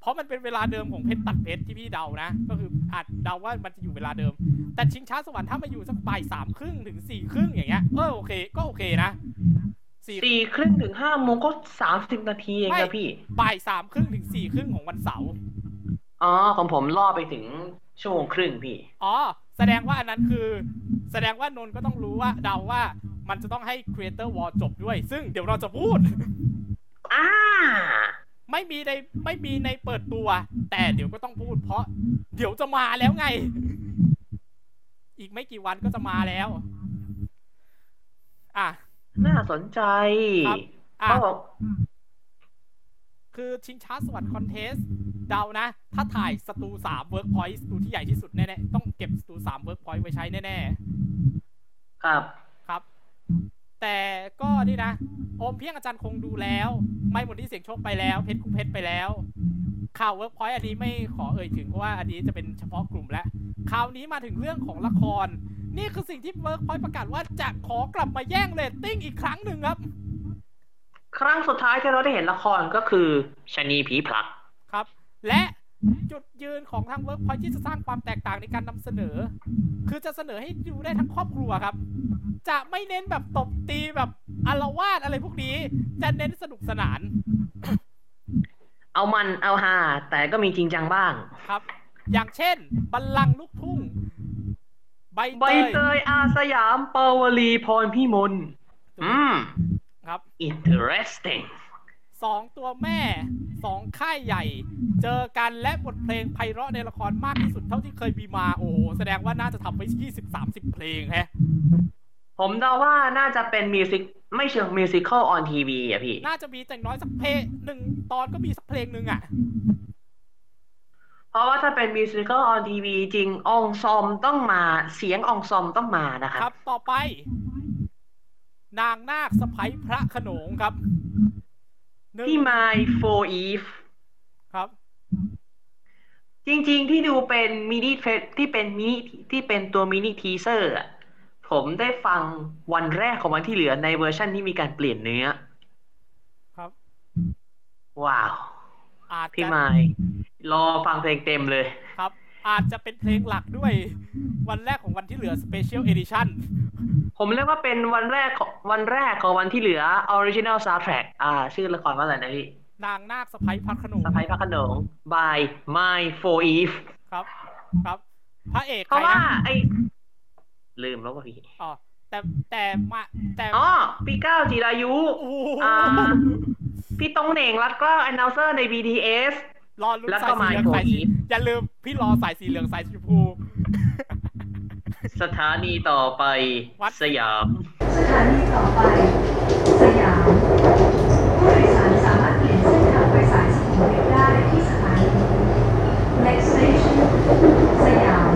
เพราะมันเป็นเวลาเดิมของเพชรตัดเพชรที่พี่เดานะก็คืออาจเดาว่ามันจะอยู่เวลาเดิมแต่ชิงช้าสวรรค์ถ้ามาอยู่สักบ่าย 3:30 ถึง 4:30 อย่างเงี้ยโอเคก็โอเคนะ4:30 ถึง 5:00 นก็30 นาทีเองนะพี่บ่าย 3:30 ถึง 4:30 ของวันเสาร์อ๋อของผมล่อไปถึง1.5 ชั่วโมงพี่อ๋อแสดงว่าอันนั้นคือแสดงว่านนท์ก็ต้องรู้ว่าเดาว่ามันจะต้องให้ Creator War จบด้วยซึ่งเดี๋ยวเราจะพูดไม่มีในเปิดตัวแต่เดี๋ยวก็ต้องพูดเพราะเดี๋ยวจะมาแล้วไงอีกไม่กี่วันก็จะมาแล้วน่าสนใจครับคือชิงช้าสวรรค์คอนเทสเดานะถ้าถ่ายสตู3 Workpoint สตูที่ใหญ่ที่สุดแน่ๆต้องเก็บสตู3 Workpoint ไว้ใช้แน่ๆครับครับแต่ก็นี่นะโอมเพียงอาจารย์คงดูแล้วไม่หมดที่เสียงโชคไปแล้วเพชรคู่เพชรไปแล้วข่าว Workpoint อันนี้ไม่ขอเอ่ยถึงเพราะว่าอันนี้จะเป็นเฉพาะกลุ่มและคราวนี้มาถึงเรื่องของละครนี่คือสิ่งที่ Workpoint ประกาศว่าจะขอกลับมาแย่งเรตติ้งอีกครั้งหนึ่งครับครั้งสุดท้ายที่เราได้เห็นละครก็คือชะนีผีผลักครับและจุดยืนของทาง Workpoint ที่จะสร้างความแตกต่างในการนำเสนอคือจะเสนอให้ดูได้ทั้งครอบครัวครับจะไม่เน้นแบบตบตีแบบอาละวาดอะไรพวกนี้จะเน้นสนุกสนานเอามันเอาฮาแต่ก็มีจริงจังบ้างครับอย่างเช่นบัลลังก์ลูกทุ่งใบเตยอาสยามปวลีพรพิมลครับ interesting 2 ตัวแม่ 2 ค่ายใหญ่เจอกันและบทเพลงไพเราะในละครมากที่สุดเท่าที่เคยมีมาโอ้แสดงว่าน่าจะทำไป 20-30 เพลงแฮะผมเดาว่าน่าจะเป็นมิวสิคไม่เชิงมิวสิคัลออนทีวีอ่ะพี่น่าจะมีแต่น้อยสักเพลงหนึ่งตอนก็มีสักเพลงหนึ่งอ่ะเพราะว่าถ้าเป็นมิวสิคัลออนทีวีจริงองซอมต้องมาเสียงองซอมต้องมานะครับครับต่อไปนางนาคสะใภ้พระโขนงครับพี่มาย 4EVE ครับจริงๆที่ดูเป็นมินิเฟสที่เป็นตัวมินิทีเซอร์ผมได้ฟังวันแรกของวันที่เหลือในเวอร์ชันที่มีการเปลี่ยนเนื้อครับว้าวพี่ไมค์รอฟังเพลงเต็มเลยครับอาจจะเป็นเพลงหลักด้วยวันแรกของวันที่เหลือ Special Edition ผมเรียกว่าเป็นวันแรกของวันที่เหลือ Original Soundtrack ชื่อละครว่าอะไรนะพี่นางนาคสะใภ้พระโขนงby My 4EVE ครับครับพระเอกใครนะเพราะว่าไอลืมแล้วว่าพี่อ๋อแต่อ๋อพี่ก้าวจิรายุพี่ตงเหน่งแล้วก็แอนนัลเซอร์ใน BTS รอลุ้นสายสีเหลืองสายสีอย่าลืมพี่รอสายสีเหลืองสายสีชมพูสถานีต่อไปสยามสถานีต่อไปสยามผู้โดยสารสามารถเปลี่ยนเส้นทางไปสายสีเหลืองได้ที่สถานี Next Station สยาม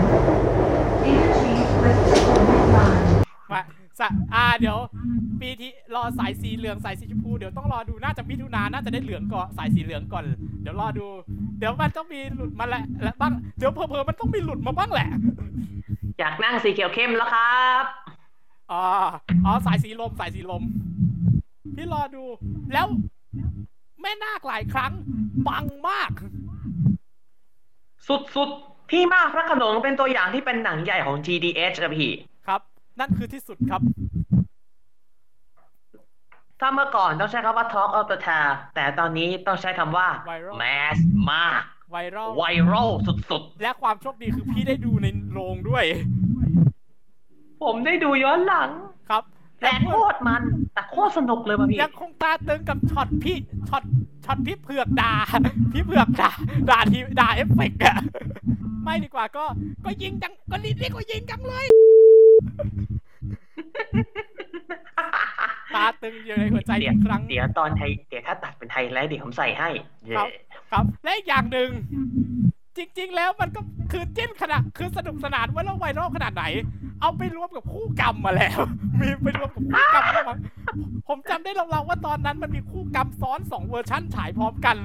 เดี๋ยวปีที่รอสายสีเหลืองสายสีชมพูเดี๋ยวต้องรอดูน่าจะมิถุนายนน่าจะได้เหลืองก่อนสายสีเหลืองก่อนเดี๋ยวรอดูเดี๋ยวมันต้องมีหลุดมาและบ้างเดี๋ยวเผลอมันต้องมีหลุดมาบ้างแหละอยากนั่งสีเขียวเข้มแล้วครับอ๋อสายสีลมพี่รอดูแล้วแม่นาคหลายครั้งปังมากสุดพี่มากพระโขนงเป็นตัวอย่างที่เป็นหนังใหญ่ของ GDH นะพี่ครับนั่นคือที่สุดครับถ้าเมื่อก่อนต้องใช้คำว่า Talk of the Town แต่ตอนนี้ต้องใช้คำว่า Mass มาก Viral สุดๆและความโชคดีคือพี่ได้ดูในโรงด้วยผมได้ดูย้อนหลังครับแต่โคตรมันแต่โคตรสนุกเลยพี่ยังคงตาตึงกับช็อตพี่เผือกด่าทีด่าเอฟเฟกต์อะไม่ดีกว่าก็ยิงจังก็ลิ้นนี่ก็ยิงจังเลยตาตึงอยู่ในหัวใจอีกครั้งเดี๋ยวตอนไทยเดี๋ยวถ้าตัดเป็นไทยแล้วเดี๋ยวผมใส่ให้ครับและอีกอย่างหนึ่ง จริงๆแล้วมันก็คือจิ้นขนาดคือสนุกสนานว่าแล้วไวรัลขนาดไหนเอาไปรวมกับคู่กรรมมาแล้วมีไปรวมกับคู่กรรมแล้วมั้งผมจำได้ราวๆว่าตอนนั้นมันมีคู่กรรมซ้อน2เวอร์ชั่นฉายพร้อมกัน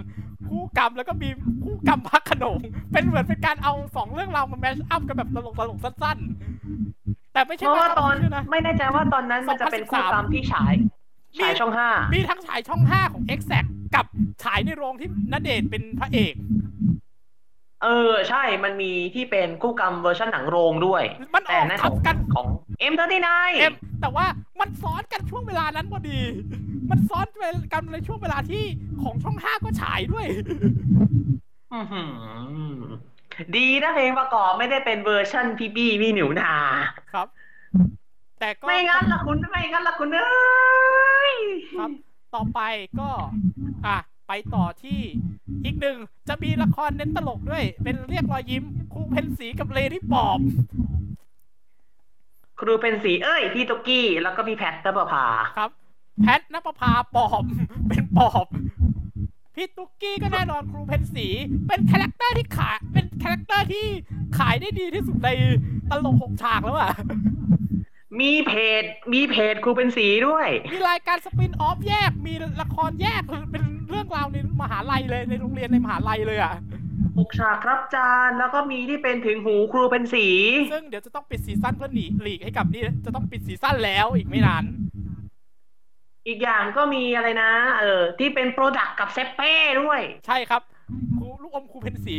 คู่กรรมแล้วก็มีคู่กรรมพักขนงเป็นเหมือนเป็นการเอา2เรื่องราวมาแมชอัพกันแบบตลกๆสั้นๆแต่ไม่ใช่ว่าตอนไม่แน่ใจว่าตอนนั้นมันจะเป็นคู่กรรมที่ฉายช่อง5มีทั้งฉายช่อง5ของ Exact กับฉายในโรงที่ณเดชน์เป็นพระเอกใช่มันมีที่เป็นคู่กรรมเวอร์ชันหนังโรงด้วยมันออกทับกันของ M39 แต่ว่ามันซ้อนกันช่วงเวลานั้นพอดีมันซ้อนกันในช่วงเวลาที่ของช่อง5ก็ฉายด้วยดีนะเพลงประกอบไม่ได้เป็นเวอร์ชันพี่บี้พี่หนิวนาครับแต่ก็ไม่งั้นละคุณเอ้ยครับต่อไปก็ไปต่อที่อีกหนึ่งจะมีละครเน้นตลกด้วยเป็นเรียกรอยยิ้มครูเพนสีกับเลดี้ปอบครูเพนสีพี่ตุ๊กกี้แล้วก็มีแพทณปภาครับแพทณปภาปอบเป็นปอบพี่ตุ๊กกี้ก็แน่นอนครูเพนสีเป็นคาแรคเตอร์ที่ขายเป็นคาแรคเตอร์ที่ขายได้ดีที่สุดในตลกหกฉากแล้วอ่ะมีเพจครูเป็นสีด้วยมีรายการสปินออฟแยกมีละครแยกเป็นเรื่องราวในมหาลัยเลยในโรงเรียนในมหาลัยเลยอ่ะหกฉากครับจานแล้วก็มีที่เป็นถึงหูครูเป็นสีซึ่งเดี๋ยวจะต้องปิดซีซั่นเพื่อหลีกให้กับนี่จะต้องปิดซีซั่นแล้วอีกไม่นานอีกอย่างก็มีอะไรนะที่เป็นโปรดักต์กับเซปเป้ด้วยใช่ครับครูลูกอมครูเป็นสี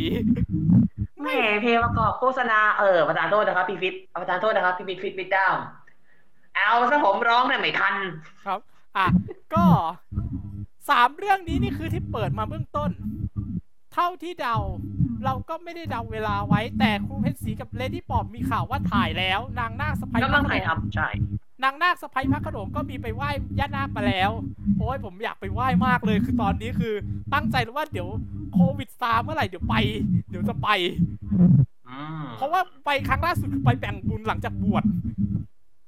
แหมเพลงประกอบโฆษณาประธานโทษนะครับพี่ฟิตประธานโทษนะครับพี่ฟิตดาวเอาซะผมร้องเนี่ยไม่ทันครับก็3เรื่องนี้นี่คือที่เปิดมาเบื้องต้นเท่าที่เดาเราก็ไม่ได้เดาเวลาไว้แต่ครูเพชรศรีกับเลดี้ปอบมีข่าวว่าถ่ายแล้วนางนาคสไปก็ต้องถ่ายครับใช่นางนาคสไปพระขนงก็มีไปไหว้ย่านาคมาแล้วโอ้ยผมอยากไปไหว้มากเลยคือตอนนี้คือตั้งใจว่าเดี๋ยวโควิดซาเมื่อไหร่เดี๋ยวจะไปเพราะว่าไปครั้งล่าสุดไปแบ่งบุญหลังจากบวช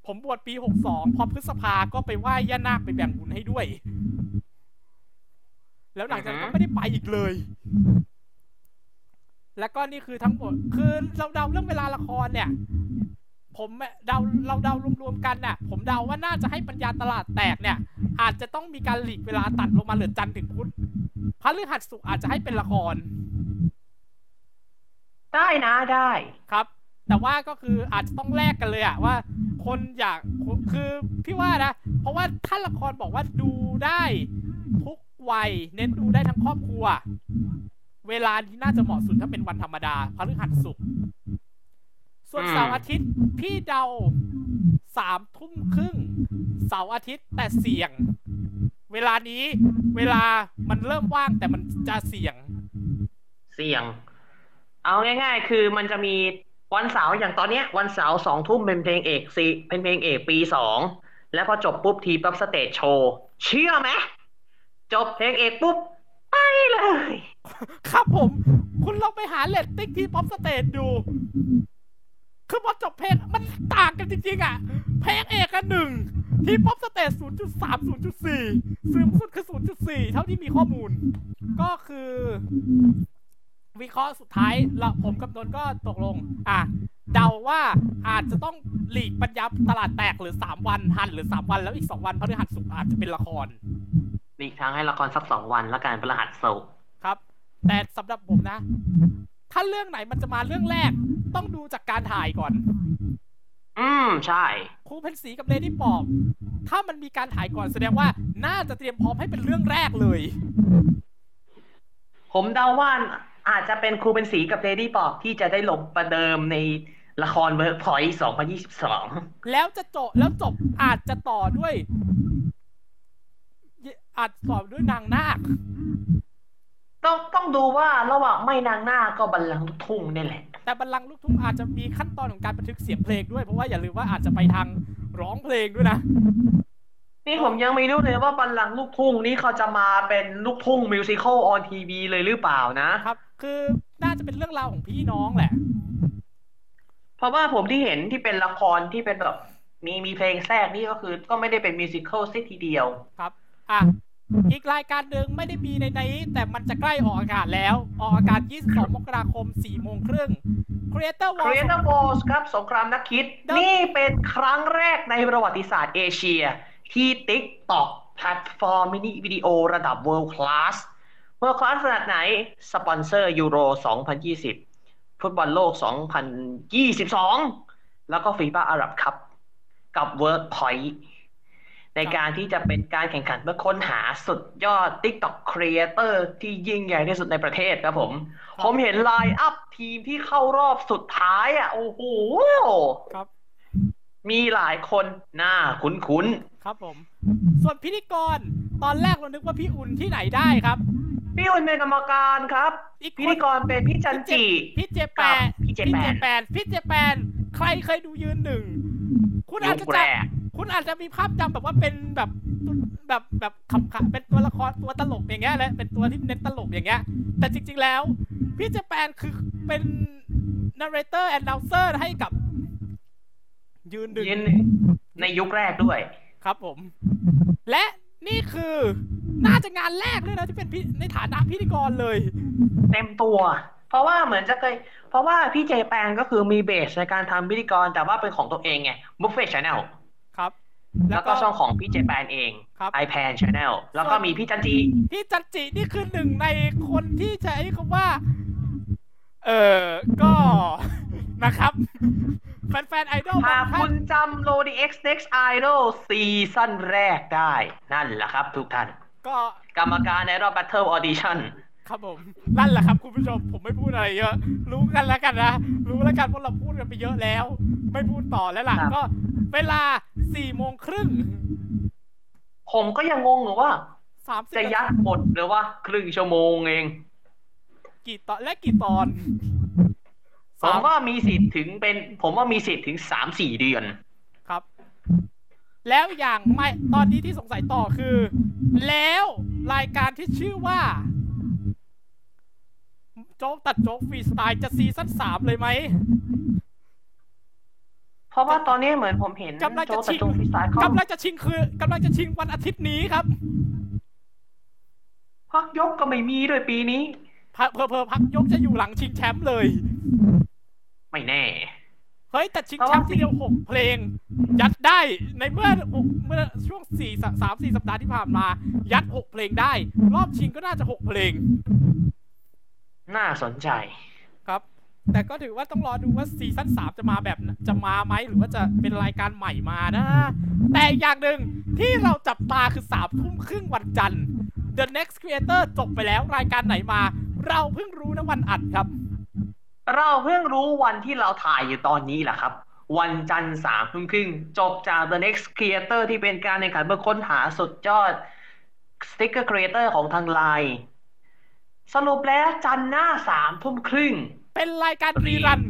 ผมบวชปี62พอพฤษภาก็ไปไหว้ย่านาคไปแบ่งบุญให้ด้วยแล้วหลังจากนั้นก็ไม่ได้ไปอีกเลยแล้วก็นี่คือทั้งหมดคือเราเดาเรื่องเวลาละครเนี่ยผมเราเดารวมๆกันน่ะผมเดาว่าน่าจะให้ปัญญาตลาดแตกเนี่ยอาจจะต้องมีการหลีกเวลาตัดลงมาเหลือจันทร์ถึงพุธพฤหัสศุกร์อาจจะให้เป็นละครได้นะได้ครับแต่ว่าก็คืออาจจะต้องแลกกันเลยอะว่าคนอยากคือพี่ว่านะเพราะว่าถ้าละครบอกว่าดูได้ทุกวัยเน้นดูได้ทั้งครอบครัวเวลาที่น่าจะเหมาะสุดถ้าเป็นวันธรรมดาพฤหัสศุกร์ส่วนเสาร์อาทิตย์พี่เดา 3:30 นเสาร์อาทิตย์แต่เสี่ยงเวลานี้เวลามันเริ่มว่างแต่มันจะเสี่ยงเอาง่ายๆคือมันจะมีวันเสาร์อย่างตอนเนี้ยวันเสาร์ 20:00 นเป็นเพลงเอกปี2แล้วพอจบปุ๊บทีป๊อปสเตจโชว์เชื่อไหมจบเพลงเอกปุ๊บไปเลยครับผมคุณลองไปหาเรตติ้งทีป๊อปสเตจดูคือพอจบเพลงมันต่างกันจริงๆอ่ะเพลงเอกอันหนึ่งที่ป๊อปสเตจ 0.3 0.4 ซึ่งสุดคือ 0.4 เท่าที่มีข้อมูลก็คือวิเคราะห์สุดท้ายเราผมกับนนท์ก็ตกลงเดาว่าอาจจะต้องหลีกปัญญาตลาดแตกหรือ3วันหันหรือ3วันแล้วอีก2วันพฤหัสศุกร์อาจจะเป็นละครอีกทางให้ละครสัก2วันแล้วกันพฤหัสศุกร์ครับแต่สำหรับผมนะถ้าเรื่องไหนมันจะมาเรื่องแรกต้องดูจากการถ่ายก่อนใช่ครูเพนสีกับเลดี้ปอบถ้ามันมีการถ่ายก่อนแสดงว่าน่าจะเตรียมพร้อมให้เป็นเรื่องแรกเลยผมเดาว่าอาจจะเป็นครูเพนสีกับเลดี้ปอบที่จะได้ลงประเดิมในละครWorkpoint 2022แล้วจบอาจจะต่อด้วยนางนาคต้องดูว่าระหว่างไม่นางหน้าก็บัลลังก์ลูกทุ่งนี่แหละแต่บัลลังก์ลูกทุ่งอาจจะมีขั้นตอนของการบันทึกเสียงเพลงด้วยเพราะว่าอย่าลืมว่าอาจจะไปทางร้องเพลงด้วยนะนี่ผมยังไม่รู้เลยว่าบัลลังก์ลูกทุ่งนี่เขาจะมาเป็นลูกทุ่งมิวสิคัลออนทีวีเลยหรือเปล่านะครับคือน่าจะเป็นเรื่องราวของพี่น้องแหละเพราะว่าผมที่เห็นที่เป็นละครที่เป็นแบบมีเพลงแทรกนี่ก็คือก็ไม่ได้เป็นมิวสิคัลซะทีเดียวครับ อีกรายการหนึ่งไม่ได้มีในนี้แต่มันจะใกล้ออกอากาศแล้วออกอากาศ22มกราคม 16:30 น Creator War Creator World ครับสงครามนักคิดนี่เป็นครั้งแรกในประวัติศาสตร์เอเชียที่ TikTok แพลตฟอร์มมินิวิดีโอระดับ World Class World Class ขนาดไหนสปอนเซอร์ยูโร2020ฟุตบอลโลก2022แล้วก็ FIFA Arab Cup กับ Workpointในการที่จะเป็นการแข่งขันเพื่อค้นหาสุดยอด TikTok Creator ที่ยิ่งใหญ่ที่สุดในประเทศครับผมเห็นไลน์อัพทีมที่เข้ารอบสุดท้ายอ่ะโอ้โหครับมีหลายคนหน้าคุ้นๆครับผมส่วนพิธีกรตอนแรกเรานึกว่าพี่อุ่นที่ไหนได้ครับพี่อุ่นเป็นกรรมการครับพิธีกรเป็นพี่จันจิพี่เจแปนพี่เจแปนใครเคยดูยืนหนึ่งคุณอาจจะมีภาพจำแบบว่าเป็นแบบขำๆเป็นตัวละครตัวตลกอย่างเงี้ยแหละเป็นตัวที่เน้นตลกอย่างเงี้ยแต่จริงๆแล้วพี่เจแปนคือเป็นนาร์เรเตอร์แอนนัลเซอร์ให้กับยืนดึงในยุคแรกด้วยครับผมและนี่คือน่าจะงานแรกเลยนะที่เป็นในฐานะพิธีกรเลยเต็มตัวเพราะว่าเหมือนจะเคยเพราะว่าพี่เจแปนก็คือมีเบสในการทำพิธีกรแต่ว่าเป็นของตัวเองไงบุฟเฟ่ชาแนลครับแล้วก็ช่องของพี่เจแปนเองไอแพน Channel แล้วก็มีพี่จันจินี่คือหนึ่งในคนที่ใช้คำว่าก็นะครับแฟนๆไอดอลหากคุณจำ LotiX Next Idol ซีซั่นแรกได้นั่นแหละครับทุกท่านก็กรรมการในรอบ Battle Audition ครับผมนั่นแหละครับคุณผู้ชมผมไม่พูดอะไรเยอะรู้กันแล้วกันนะรู้แล้วกันเพราะเราพูดกันไปเยอะแล้วไม่พูดต่อแล้วล่ะก็เวลา 4:30 นผมก็ยังงงอยู่ว่าจะยัดหมดหรือว่าครึ่งชั่วโมงเองกี่ตอนผมว่ามีสิทธิ์ถึงเป็นผมว่ามีสิทธิ์ถึง 3-4 เดือนครับแล้วอย่างไม่ตอนนี้ที่สงสัยต่อคือแล้วรายการที่ชื่อว่าโจ๊กตัดโจ๊กฟรีสไตล์จะซีซั่น 3เลยไหมเพราะว่าตอนนี้เหมือนผมเห็นกำลังจะชิงกำลังจะชิงวันอาทิตย์นี้ครับพักยกก็ไม่มีด้วยปีนี้เพิ่มพักยกจะอยู่หลังชิงแชมป์เลยไม่แน่เฮ้ยแต่ชิงแชมป์ที่เดียว6เพลงยัดได้ในเมื่อช่วง3-4 สัปดาห์ที่ผ่านมายัด6เพลงได้รอบชิงก็น่าจะ6เพลงน่าสนใจครับแต่ก็ถือว่าต้องรอดูว่าซีซั่น 3จะมาไหมหรือว่าจะเป็นรายการใหม่มานะแต่อย่างหนึ่งที่เราจับตาคือ 3:30 นวันจันทร์ The Next Creator จบไปแล้วรายการไหนมาเราเพิ่งรู้นะวันอัดครับเราเพิ่งรู้วันที่เราถ่ายอยู่ตอนนี้แหละครับวันจันทร์ 3:30 นจบจาก The Next Creator ที่เป็นการแข่งขันเพื่อค้นหาสุดยอด Sticker Creator ของทาง LINE สรุปแล้วจันทร์หน้า 3:30 นเป็นรายการรีรัน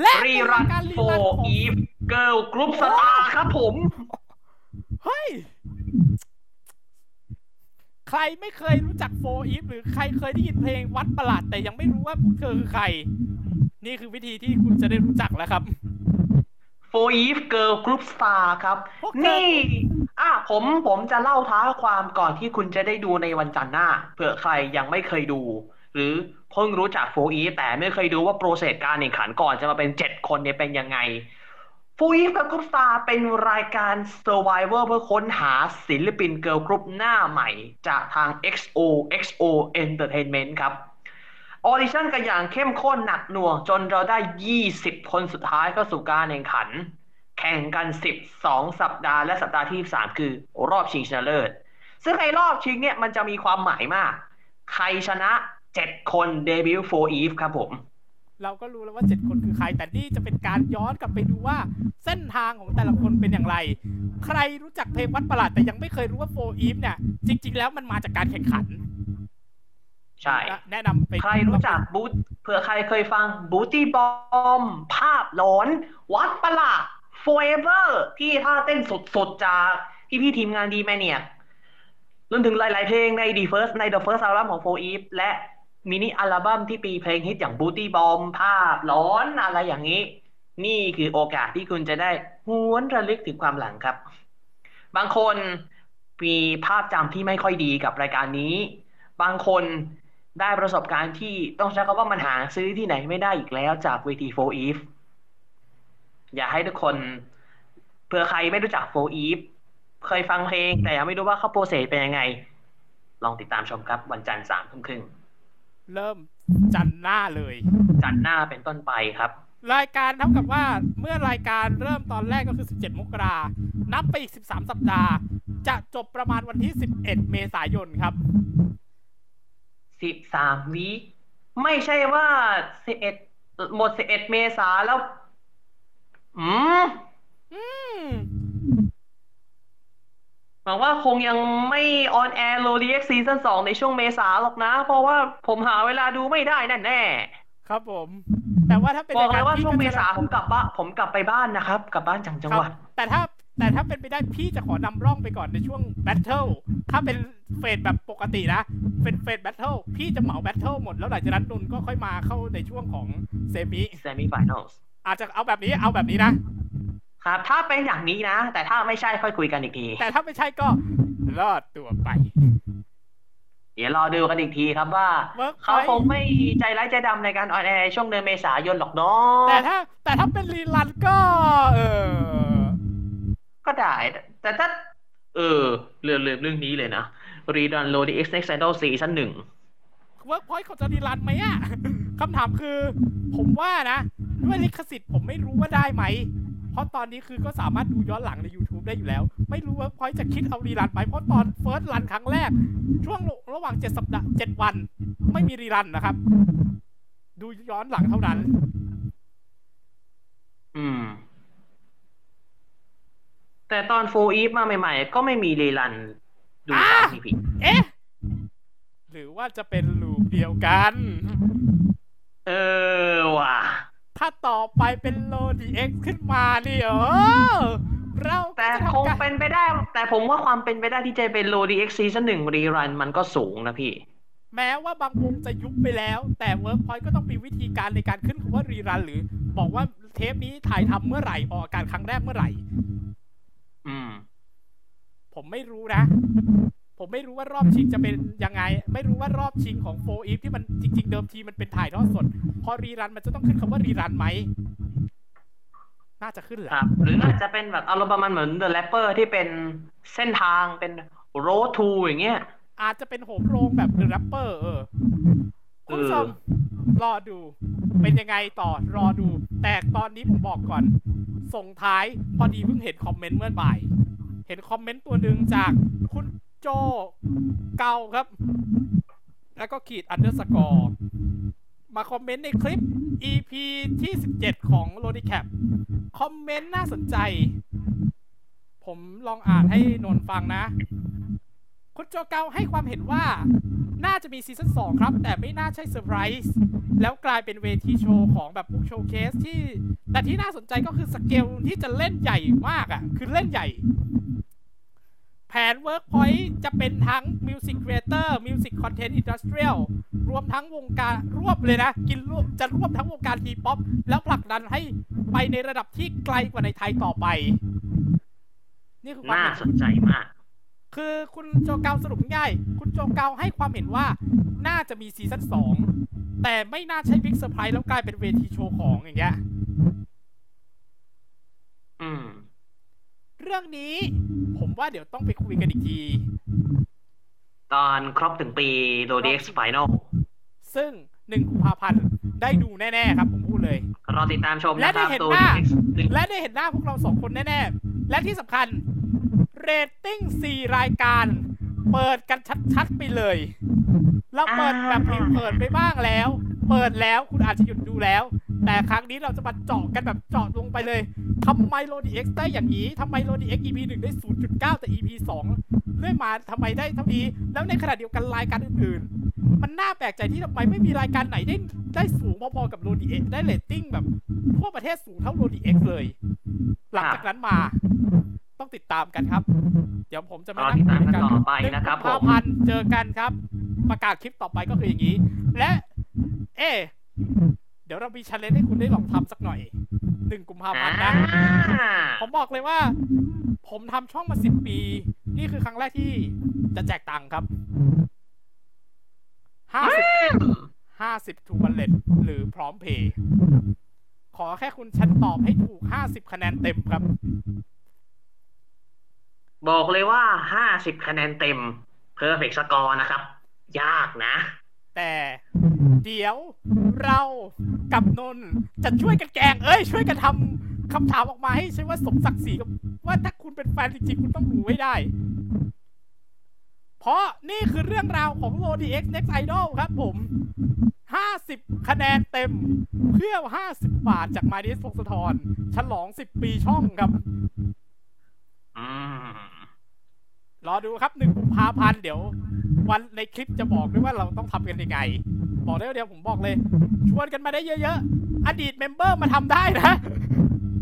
และรีรัน 4EVE Girl Group Star ครับผมเฮ้ยใครไม่เคยรู้จัก 4EVE หรือใครเคยได้ยินเพลงวัดประหลาดแต่ยังไม่รู้ว่าพวกเธอคือใครนี่คือวิธีที่คุณจะได้รู้จักแล้วครับ 4EVE Girl Group Star ครับนี่ผมจะเล่าท้าความก่อนที่คุณจะได้ดูในวันจันทร์หน้าเผื่อใครยังไม่เคยดูหรือเพิ่งรู้จัก 4EVE แต่ไม่เคยดูว่าโปรเซสการแข่งขันก่อนจะมาเป็น7คนเนี่ยเป็นยังไง 4EVE Girl Group Star เป็นรายการ Survivor เพื่อค้นหาศิลปิน Girl Group หน้าใหม่จากทาง XO XO Entertainment ครับออดิชั่นกันอย่างเข้มข้นหนักหน่วงจนเราได้20คนสุดท้ายเข้าสู่การแข่งขันแข่งกัน12สัปดาห์และสัปดาห์ที่13คือรอบชิงชนะเลิศซึ่งในรอบชิงเนี่ยมันจะมีความหมายมากใครชนะ7คนเดบิวต์ 4EVE ครับผมเราก็รู้แล้วว่า7คนคือใครแต่นี่จะเป็นการย้อนกลับไปดูว่าเส้นทางของแต่ละคนเป็นอย่างไรใครรู้จักเพลงวัดประหลาดแต่ยังไม่เคยรู้ว่า 4EVE เนี่ยจริงๆแล้วมันมาจากการแข่งขันใช่แนะนำไปใครรู้จักบูทเผื่อใครเคยฟังบูตี้บอมภาพหลอนวัดประหลาด 4EVE ที่ท่าเต้นสดๆจากพี่ๆทีมงานดีแมเนียรวมถึงหลายๆเพลงใน The First Album ของ 4EVE และมินิอัลบั้มที่ปีเพลงฮิตอย่าง Booty Bomb ภาพร้อนอะไรอย่างนี้นี่คือโอกาสที่คุณจะได้หวนระลึกถึงความหลังครับบางคน มีภาพจำที่ไม่ค่อยดีกับรายการนี้บางคนได้ประสบการณ์ที่ต้องใช้คำว่ามันหาซื้อที่ไหนไม่ได้อีกแล้วจากเวที 4EVE อย่าให้ทุกคนเผื่อใครไม่รู้จัก 4EVE เคยฟังเพลงแต่ยังไม่รู้ว่าเขาโปรเซสเป็นยังไงลองติดตามชมครับวันจันทร์ 3:30 น.เริ่มจันทร์หน้าเลยจันทร์หน้าเป็นต้นไปครับรายการเท่ากับว่าเมื่อรายการเริ่มตอนแรกก็คือ17 มกราคมนับไปอีก13สัปดาห์จะจบประมาณวันที่11 เมษายนครับ13วีคไม่ใช่ว่า11หมด11 เมษายนแล้วหวังว่าคงยังไม่ออนแอร์ LotiX ซีซั่น 2ในช่วงเมษายนหรอกนะเพราะว่าผมหาเวลาดูไม่ได้นั่นแน่ครับผมแต่ว่าถ้าเป็นบอกเลยว่าช่วงเมษาผมกลับไปบ้านนะครับกลับบ้านจังหวัดแต่ถ้าเป็นไปได้พี่จะขอนำร่องไปก่อนในช่วงแบทเทิลถ้าเป็นเฟสแบบปกตินะเป็นเฟสแบทเทิลพี่จะเหมาแบทเทิลหมดแล้วหลังจากนั้นนุ่นก็ค่อยมาเข้าในช่วงของเซมิไฟนอลอาจจะเอาแบบนี้นะครับถ้าเป็นอย่างนี้นะแต่ถ้าไม่ใช่ค่อยคุยกันอีกทีแต่ถ้าไม่ใช่ก็รอดตัวไปเดี๋ยวรอดูกันอีกทีครับว่าเขาคงไม่ใจร้ายใจดำในการออนแอร์ช่วงเดือนเมษายนหรอกเนาะแต่ถ้าเป็นรีลันก็ก็ได้แต่ถ้าเรื่องเรื่องนี้เลยนะรีลัน LotiX Next Sider Season 1 Workpoint เขาจะรีลันไหมอ่ะคำถามคือผมว่านะด้วยลิขสิทธิ์ผมไม่รู้ว่าได้ไหมเพราะตอนนี้คือก็สามารถดูย้อนหลังใน YouTube ได้อยู่แล้วไม่รู้ว่าพอยจะคิดเอารีรันไหมเพราะตอนเฟิร์สรันครั้งแรกช่วงระหว่าง7สัปดาห์7วันไม่มีรีรันนะครับดูย้อนหลังเท่านั้นแต่ตอน 4EVE มาใหม่ๆก็ไม่มีรีรันดูตามที่ผิดเอ๊ะหรือว่าจะเป็นลูปเดียวกันว่ะถ้าต่อไปเป็น LotiX ขึ้นมานี่เราแต่คงเป็นไปได้แต่ผมว่าความเป็นไปได้ที่จะเป็น LotiX ซีซั่น 1 รีรันมันก็สูงนะพี่แม้ว่าบางวงจะยุบไปแล้วแต่ Workpoint ก็ต้องมีวิธีการในการขึ้นคำว่ารีรันหรือบอกว่าเทปนี้ถ่ายทำเมื่อไหร่ออกอากาศครั้งแรกเมื่อไหร่ผมไม่รู้ว่ารอบชิงจะเป็นยังไงไม่รู้ว่ารอบชิงของ 4EVE ที่มันจริงๆเดิมทีมันเป็นถ่ายทอดสดพอรีรันมันจะต้องขึ้นคำว่ารีรันไหมน่าจะขึ้นแหละหรืออาจจะเป็นแบบอารมณ์ประมาณเหมือน The Rapper ที่เป็นเส้นทางเป็น Road to อย่างเงี้ยอาจจะเป็นโหมโรงแบบ The Rapper คุณผู้ชมรอดูเป็นยังไงต่อรอดูแต่ตอนนี้ผมบอกก่อนส่งท้ายพอดีเพิ่งเห็นคอมเมนต์เมื่อบ่ายเห็นคอมเมนต์ตัวนึงจากคุณโจเก่าครับแล้วก็ขีด underscore มาคอมเมนต์ในคลิป EP ที่17ของ Loticap คอมเมนต์น่าสนใจผมลองอ่านให้นนฟังนะคุณโจเก่าให้ความเห็นว่าน่าจะมีซีซั่น2ครับแต่ไม่น่าใช่เซอร์ไพรส์แล้วกลายเป็นเวทีโชว์ของแบบพวกโชว์เคสที่แต่ที่น่าสนใจก็คือสเกลที่จะเล่นใหญ่มากอ่ะคือเล่นใหญ่แผน Workpoint จะเป็นทั้ง Music Creator Music Content Industrial รวมทั้งวงการรวบเลยนะกินรวบจะรวบทั้งวงการ T-POP แล้วผลักดันให้ไปในระดับที่ไกลกว่าในไทยต่อไปนี่คือความน่าสนใจมากคือคุณโจเกาสรุปง่ายคุณโจเกาให้ความเห็นว่าน่าจะมีซีซั่น2แต่ไม่น่าใช่บิ๊กเซอร์ไพรส์แล้วกลายเป็นเวทีโชว์ของอย่างเงี้ยเรื่องนี้ผมว่าเดี๋ยวต้องไปคุยกันอีกทีตอนครบถึงปี LotiX Final ซึ่ง1กุมภาพันธ์ได้ดูแน่ๆครับผมพูดเลยรอติดตามชมนะครับและได้เห็นหน้าพวกเรา2คนแน่ๆและที่สำคัญเรตติ้ง4รายการเปิดกันชัดๆไปเลยเราเปิดแบบเปิดไปบ้างแล้วเปิดแล้วคุณอาจจะหยุดดูแล้วแต่ครั้งนี้เราจะมาเจาะกันแบบเจาะลงไปเลยทำไม LotiX ได้อย่างนี้ทำไม LotiX EP 1 ได้ 0.9 แต่ EP 2ด้วยมาทำไมได้เท่านี้แล้วในขณะเดียวกันรายการอื่นๆมันน่าแปลกใจที่ทำไมไม่มีรายการไหนได้สูงพอๆกับ LotiX ได้เรตติ้งแบบทั่วประเทศสูงเท่า LotiX เลยหลังจากนั้นมาต้องติดตามกันครับเดี๋ยวผมจะมาติดตามกันต่อไปนะครับผมเจอกันครับประกาศคลิปต่อไปก็คืออย่างนี้และเดี๋ยวเรามี challenge ให้คุณได้ลองทำสักหน่อย1 กุมภาพันธ์นะผมบอกเลยว่าผมทำช่องมา10 ปี นี่คือครั้งแรกที่จะแจกตังค์ครับ50 ทูบัลเลตหรือพร้อมเพย์ขอแค่คุณชัดตอบให้ถูก50คะแนนเต็มครับบอกเลยว่า50คะแนนเต็มเพอร์เฟกต์สกอร์นะครับยากนะแต่เดี๋ยวเรากับนนจะช่วยกันแกงช่วยกันทำคำถามออกมาให้ใช่ว่าสมศักดิ์ศรีกับว่าถ้าคุณเป็นแฟนจริงๆคุณต้องรู้ให้ได้เพราะนี่คือเรื่องราวของ LotiX Next Idol ครับผม50คะแนนเต็มเพื่อ50บาทจากไมดิสพงศธรฉลอง10ปีช่องครับรอดูครับ1กุมภาพันธ์เดี๋ยววันในคลิปจะบอกด้วยว่าเราต้องทำกันยังไงบอกได้เดี๋ยวผมบอกเลยชวนกันมาได้เยอะๆอดีตเมมเบอร์มาทำได้นะ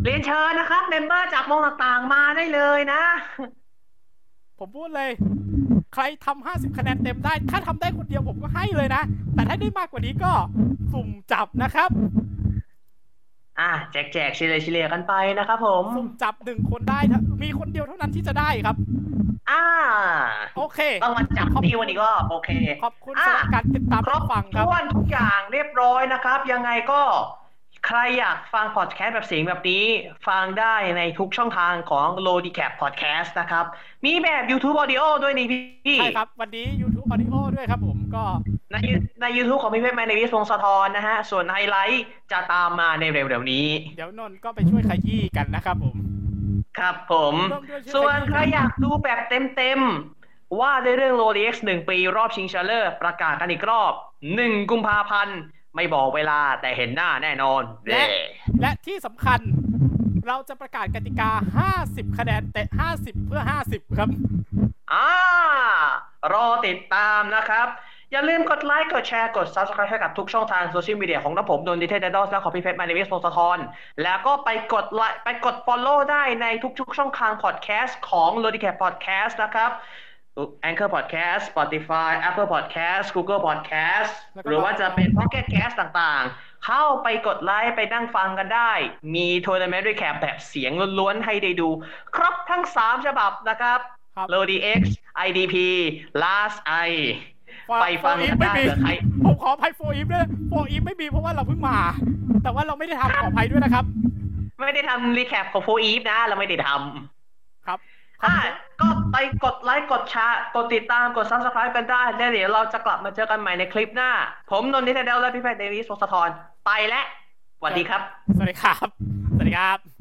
เรียนเชิญนะครับเมมเบอร์จากวงต่างๆมาได้เลยนะผมพูดเลยใครทำ50คะแนนเต็มได้ถ้าทำได้คนเดียวผมก็ให้เลยนะแต่ถ้าได้มากกว่านี้ก็สุ่มจับนะครับแจกเฉลี่ยกันไปนะครับผมสุ่มจับ1คนได้มีคนเดียวเท่านั้นที่จะได้ครับโอเคต้องมาจับพี่วันนี้ก็โอเคขอบคุณสำหรับการติดตามรับฟังครับทุกวันทุกอย่างเรียบร้อยนะครับยังไงก็ใครอยากฟังพอดแคสต์แบบเสียงแบบนี้ฟังได้ในทุกช่องทางของ Loticap Podcast นะครับมีแบบ YouTube Audio ด้วยนี่พี่ใช่ครับวันนี้ YouTube Audio ด้วยครับผมก็ใน YouTube ของพี่เพชรแมนในวิศวงศ์สะทอนนะฮะส่วนไฮไลท์จะตามมาในเร็วๆนี้เดี๋ยวนนท์ก็ไปช่วยขยี้กันนะครับผมครับผมส่วนใครอยากดูแบบเต็มว่าในเรื่อง LotiX 1 ปีรอบชิงชนะเลิศประกาศกันอีกรอบ1กุมภาพันธ์ไม่บอกเวลาแต่เห็นหน้าแน่นอนและที่สำคัญเราจะประกาศกติกา50คะแนนเต็ม50เพื่อ50ครับรอติดตามนะครับอย่าลืมกดไลค์กดแชร์กด Subscribe ให้กับทุกช่องทางโซเชียลมีเดียของน้ำผมนนท์ดิเทนไดดอลและของพี่เพชรมาในวิศวงศ์สะทอนแล้วก็ไปกด follow ได้ในทุกๆช่องทาง podcast ของ Loticap Podcast นะครับAnchor Podcast Spotify Apple Podcast Google Podcast หรือว่าจะเป็น Pocket Cast ต่างๆเข้าไปกดไลค์ไปนั่งฟังกันได้มีTournament Recapแบบเสียงล้วนๆให้ได้ดูครบทั้ง3ฉบับนะครับ LotiX IDP Last I ไปฟังกันได้เลยผมขออภัย 4EVE ด้วย 4EVE ไม่มีเพราะว่าเราเพิ่งมาแต่ว่าเราไม่ได้ทำขออภัยด้วยนะครับไม่ได้ทำ Recap ของ 4EVE นะเราไม่ได้ทำครับก็ไปกดไลค์กดแชร์กดติดตามกด Subscribe กันได้แล้วเดี๋ยวเราจะกลับมาเจอกันใหม่ในคลิปหน้าผมนนท์ดิเทนไดดอลและพี่เพชรเดวิส วงศ์สะทอนไปแล้วสวัสดีครับสวัสดีครับ